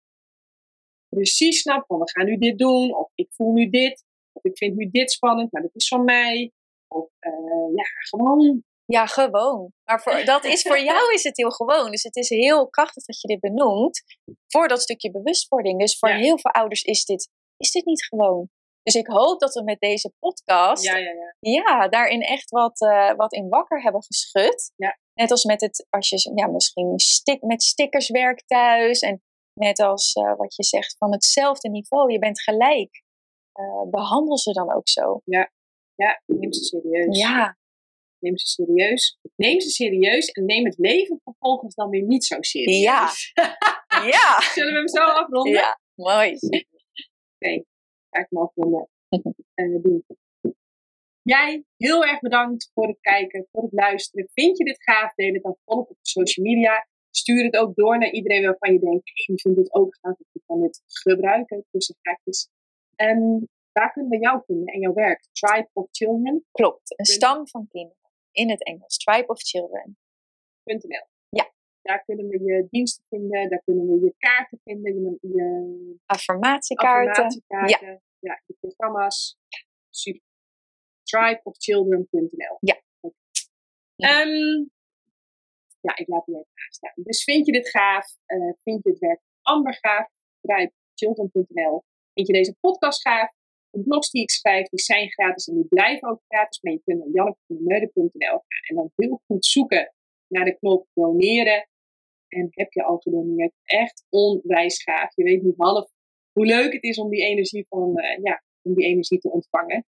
precies snapt van we gaan nu dit doen. Of ik voel nu dit. Of ik vind nu dit spannend. Maar dat is van mij. Of uh, ja, gewoon. Ja, gewoon. Maar voor, dat is, voor jou is het heel gewoon. Dus het is heel krachtig dat je dit benoemt voor dat stukje bewustwording. Dus voor ja. heel veel ouders is dit, is dit niet gewoon. Dus ik hoop dat we met deze podcast ja, ja, ja. ja daarin echt wat, uh, wat in wakker hebben geschud. Ja. Net als met het, als je ja, misschien stick, met stickers werkt thuis. En net als uh, wat je zegt van hetzelfde niveau. Je bent gelijk. Uh, behandel ze dan ook zo. Ja, ja neem ze serieus. Ja. Neem ze serieus. Neem ze serieus en neem het leven vervolgens dan weer niet zo serieus. Ja. ja. Zullen we hem zo afronden? Ja, mooi. Oké, okay. Ga ik hem afronden. En doen. Jij, heel erg bedankt voor het kijken, voor het luisteren. Vind je dit gaaf? Deel het dan volop op social media. Stuur het ook door naar iedereen waarvan je denkt, hey, die vindt het ook gaaf, ik kan dit gebruiken tussen haakjes. En daar kunnen we jou vinden en jouw werk. Tribe of Children. Klopt, een stam van kinderen. In het Engels, Tribe of Children. .nl. Ja. Daar kunnen we je diensten vinden, daar kunnen we je kaarten vinden, je, je affirmatiekaarten. affirmatiekaarten. Ja. Ja, de programma's. Super. tribe of children punt n l. Ja. Okay. Um, ja, ik laat die even aanstaan. Dus vind je dit gaaf? Uh, vind je het werk Amber gaaf? tribe of children punt n l. Vind je deze podcast gaaf? De blogs die ik schrijf, die zijn gratis en die blijven ook gratis. Maar je kunt naar janneke punt meulen punt n l gaan en dan heel goed zoeken naar de knop doneren. En heb je al gedoneerd? Echt onwijs gaaf. Je weet niet half hoe leuk het is om die energie, van, uh, ja, om die energie te ontvangen.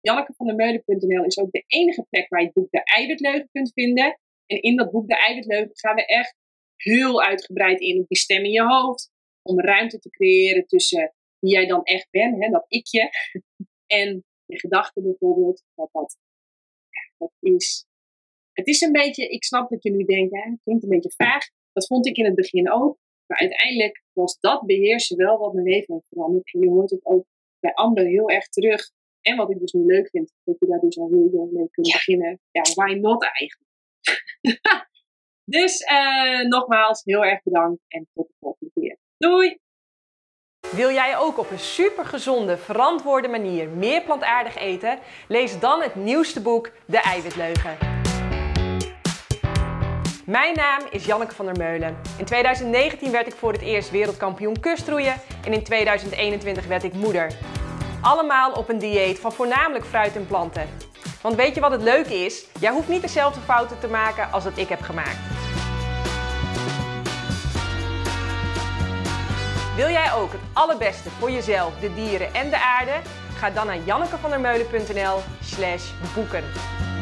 janneke van der meulen punt n l is ook de enige plek waar je het boek De Eiwitleugen kunt vinden. En in dat boek De Eiwitleugen gaan we echt heel uitgebreid in op die stem in je hoofd. Om ruimte te creëren tussen wie jij dan echt bent, hè, dat ikje. En je gedachten bijvoorbeeld. Dat dat, ja, dat is. Het is een beetje, ik snap dat je nu denkt, hè, het klinkt een beetje vaag. Dat vond ik in het begin ook. Maar uiteindelijk was dat beheersen wel wat mijn leven heeft veranderd. En je hoort het ook bij anderen heel erg terug. En wat ik dus nu leuk vind, dat je daar dus al heel jong mee kunt ja. beginnen. Ja, why not eigenlijk? Dus uh, nogmaals, heel erg bedankt en tot de volgende keer. Doei! Wil jij ook op een supergezonde, verantwoorde manier meer plantaardig eten? Lees dan het nieuwste boek, De Eiwitleugen. Mijn naam is Janneke van der Meulen. In twintig negentien werd ik voor het eerst wereldkampioen kustroeien en in twintig eenentwintig werd ik moeder. Allemaal op een dieet van voornamelijk fruit en planten. Want weet je wat het leuke is? Jij hoeft niet dezelfde fouten te maken als dat ik heb gemaakt. Wil jij ook het allerbeste voor jezelf, de dieren en de aarde? Ga dan naar janneke van der meulen punt n l slash boeken.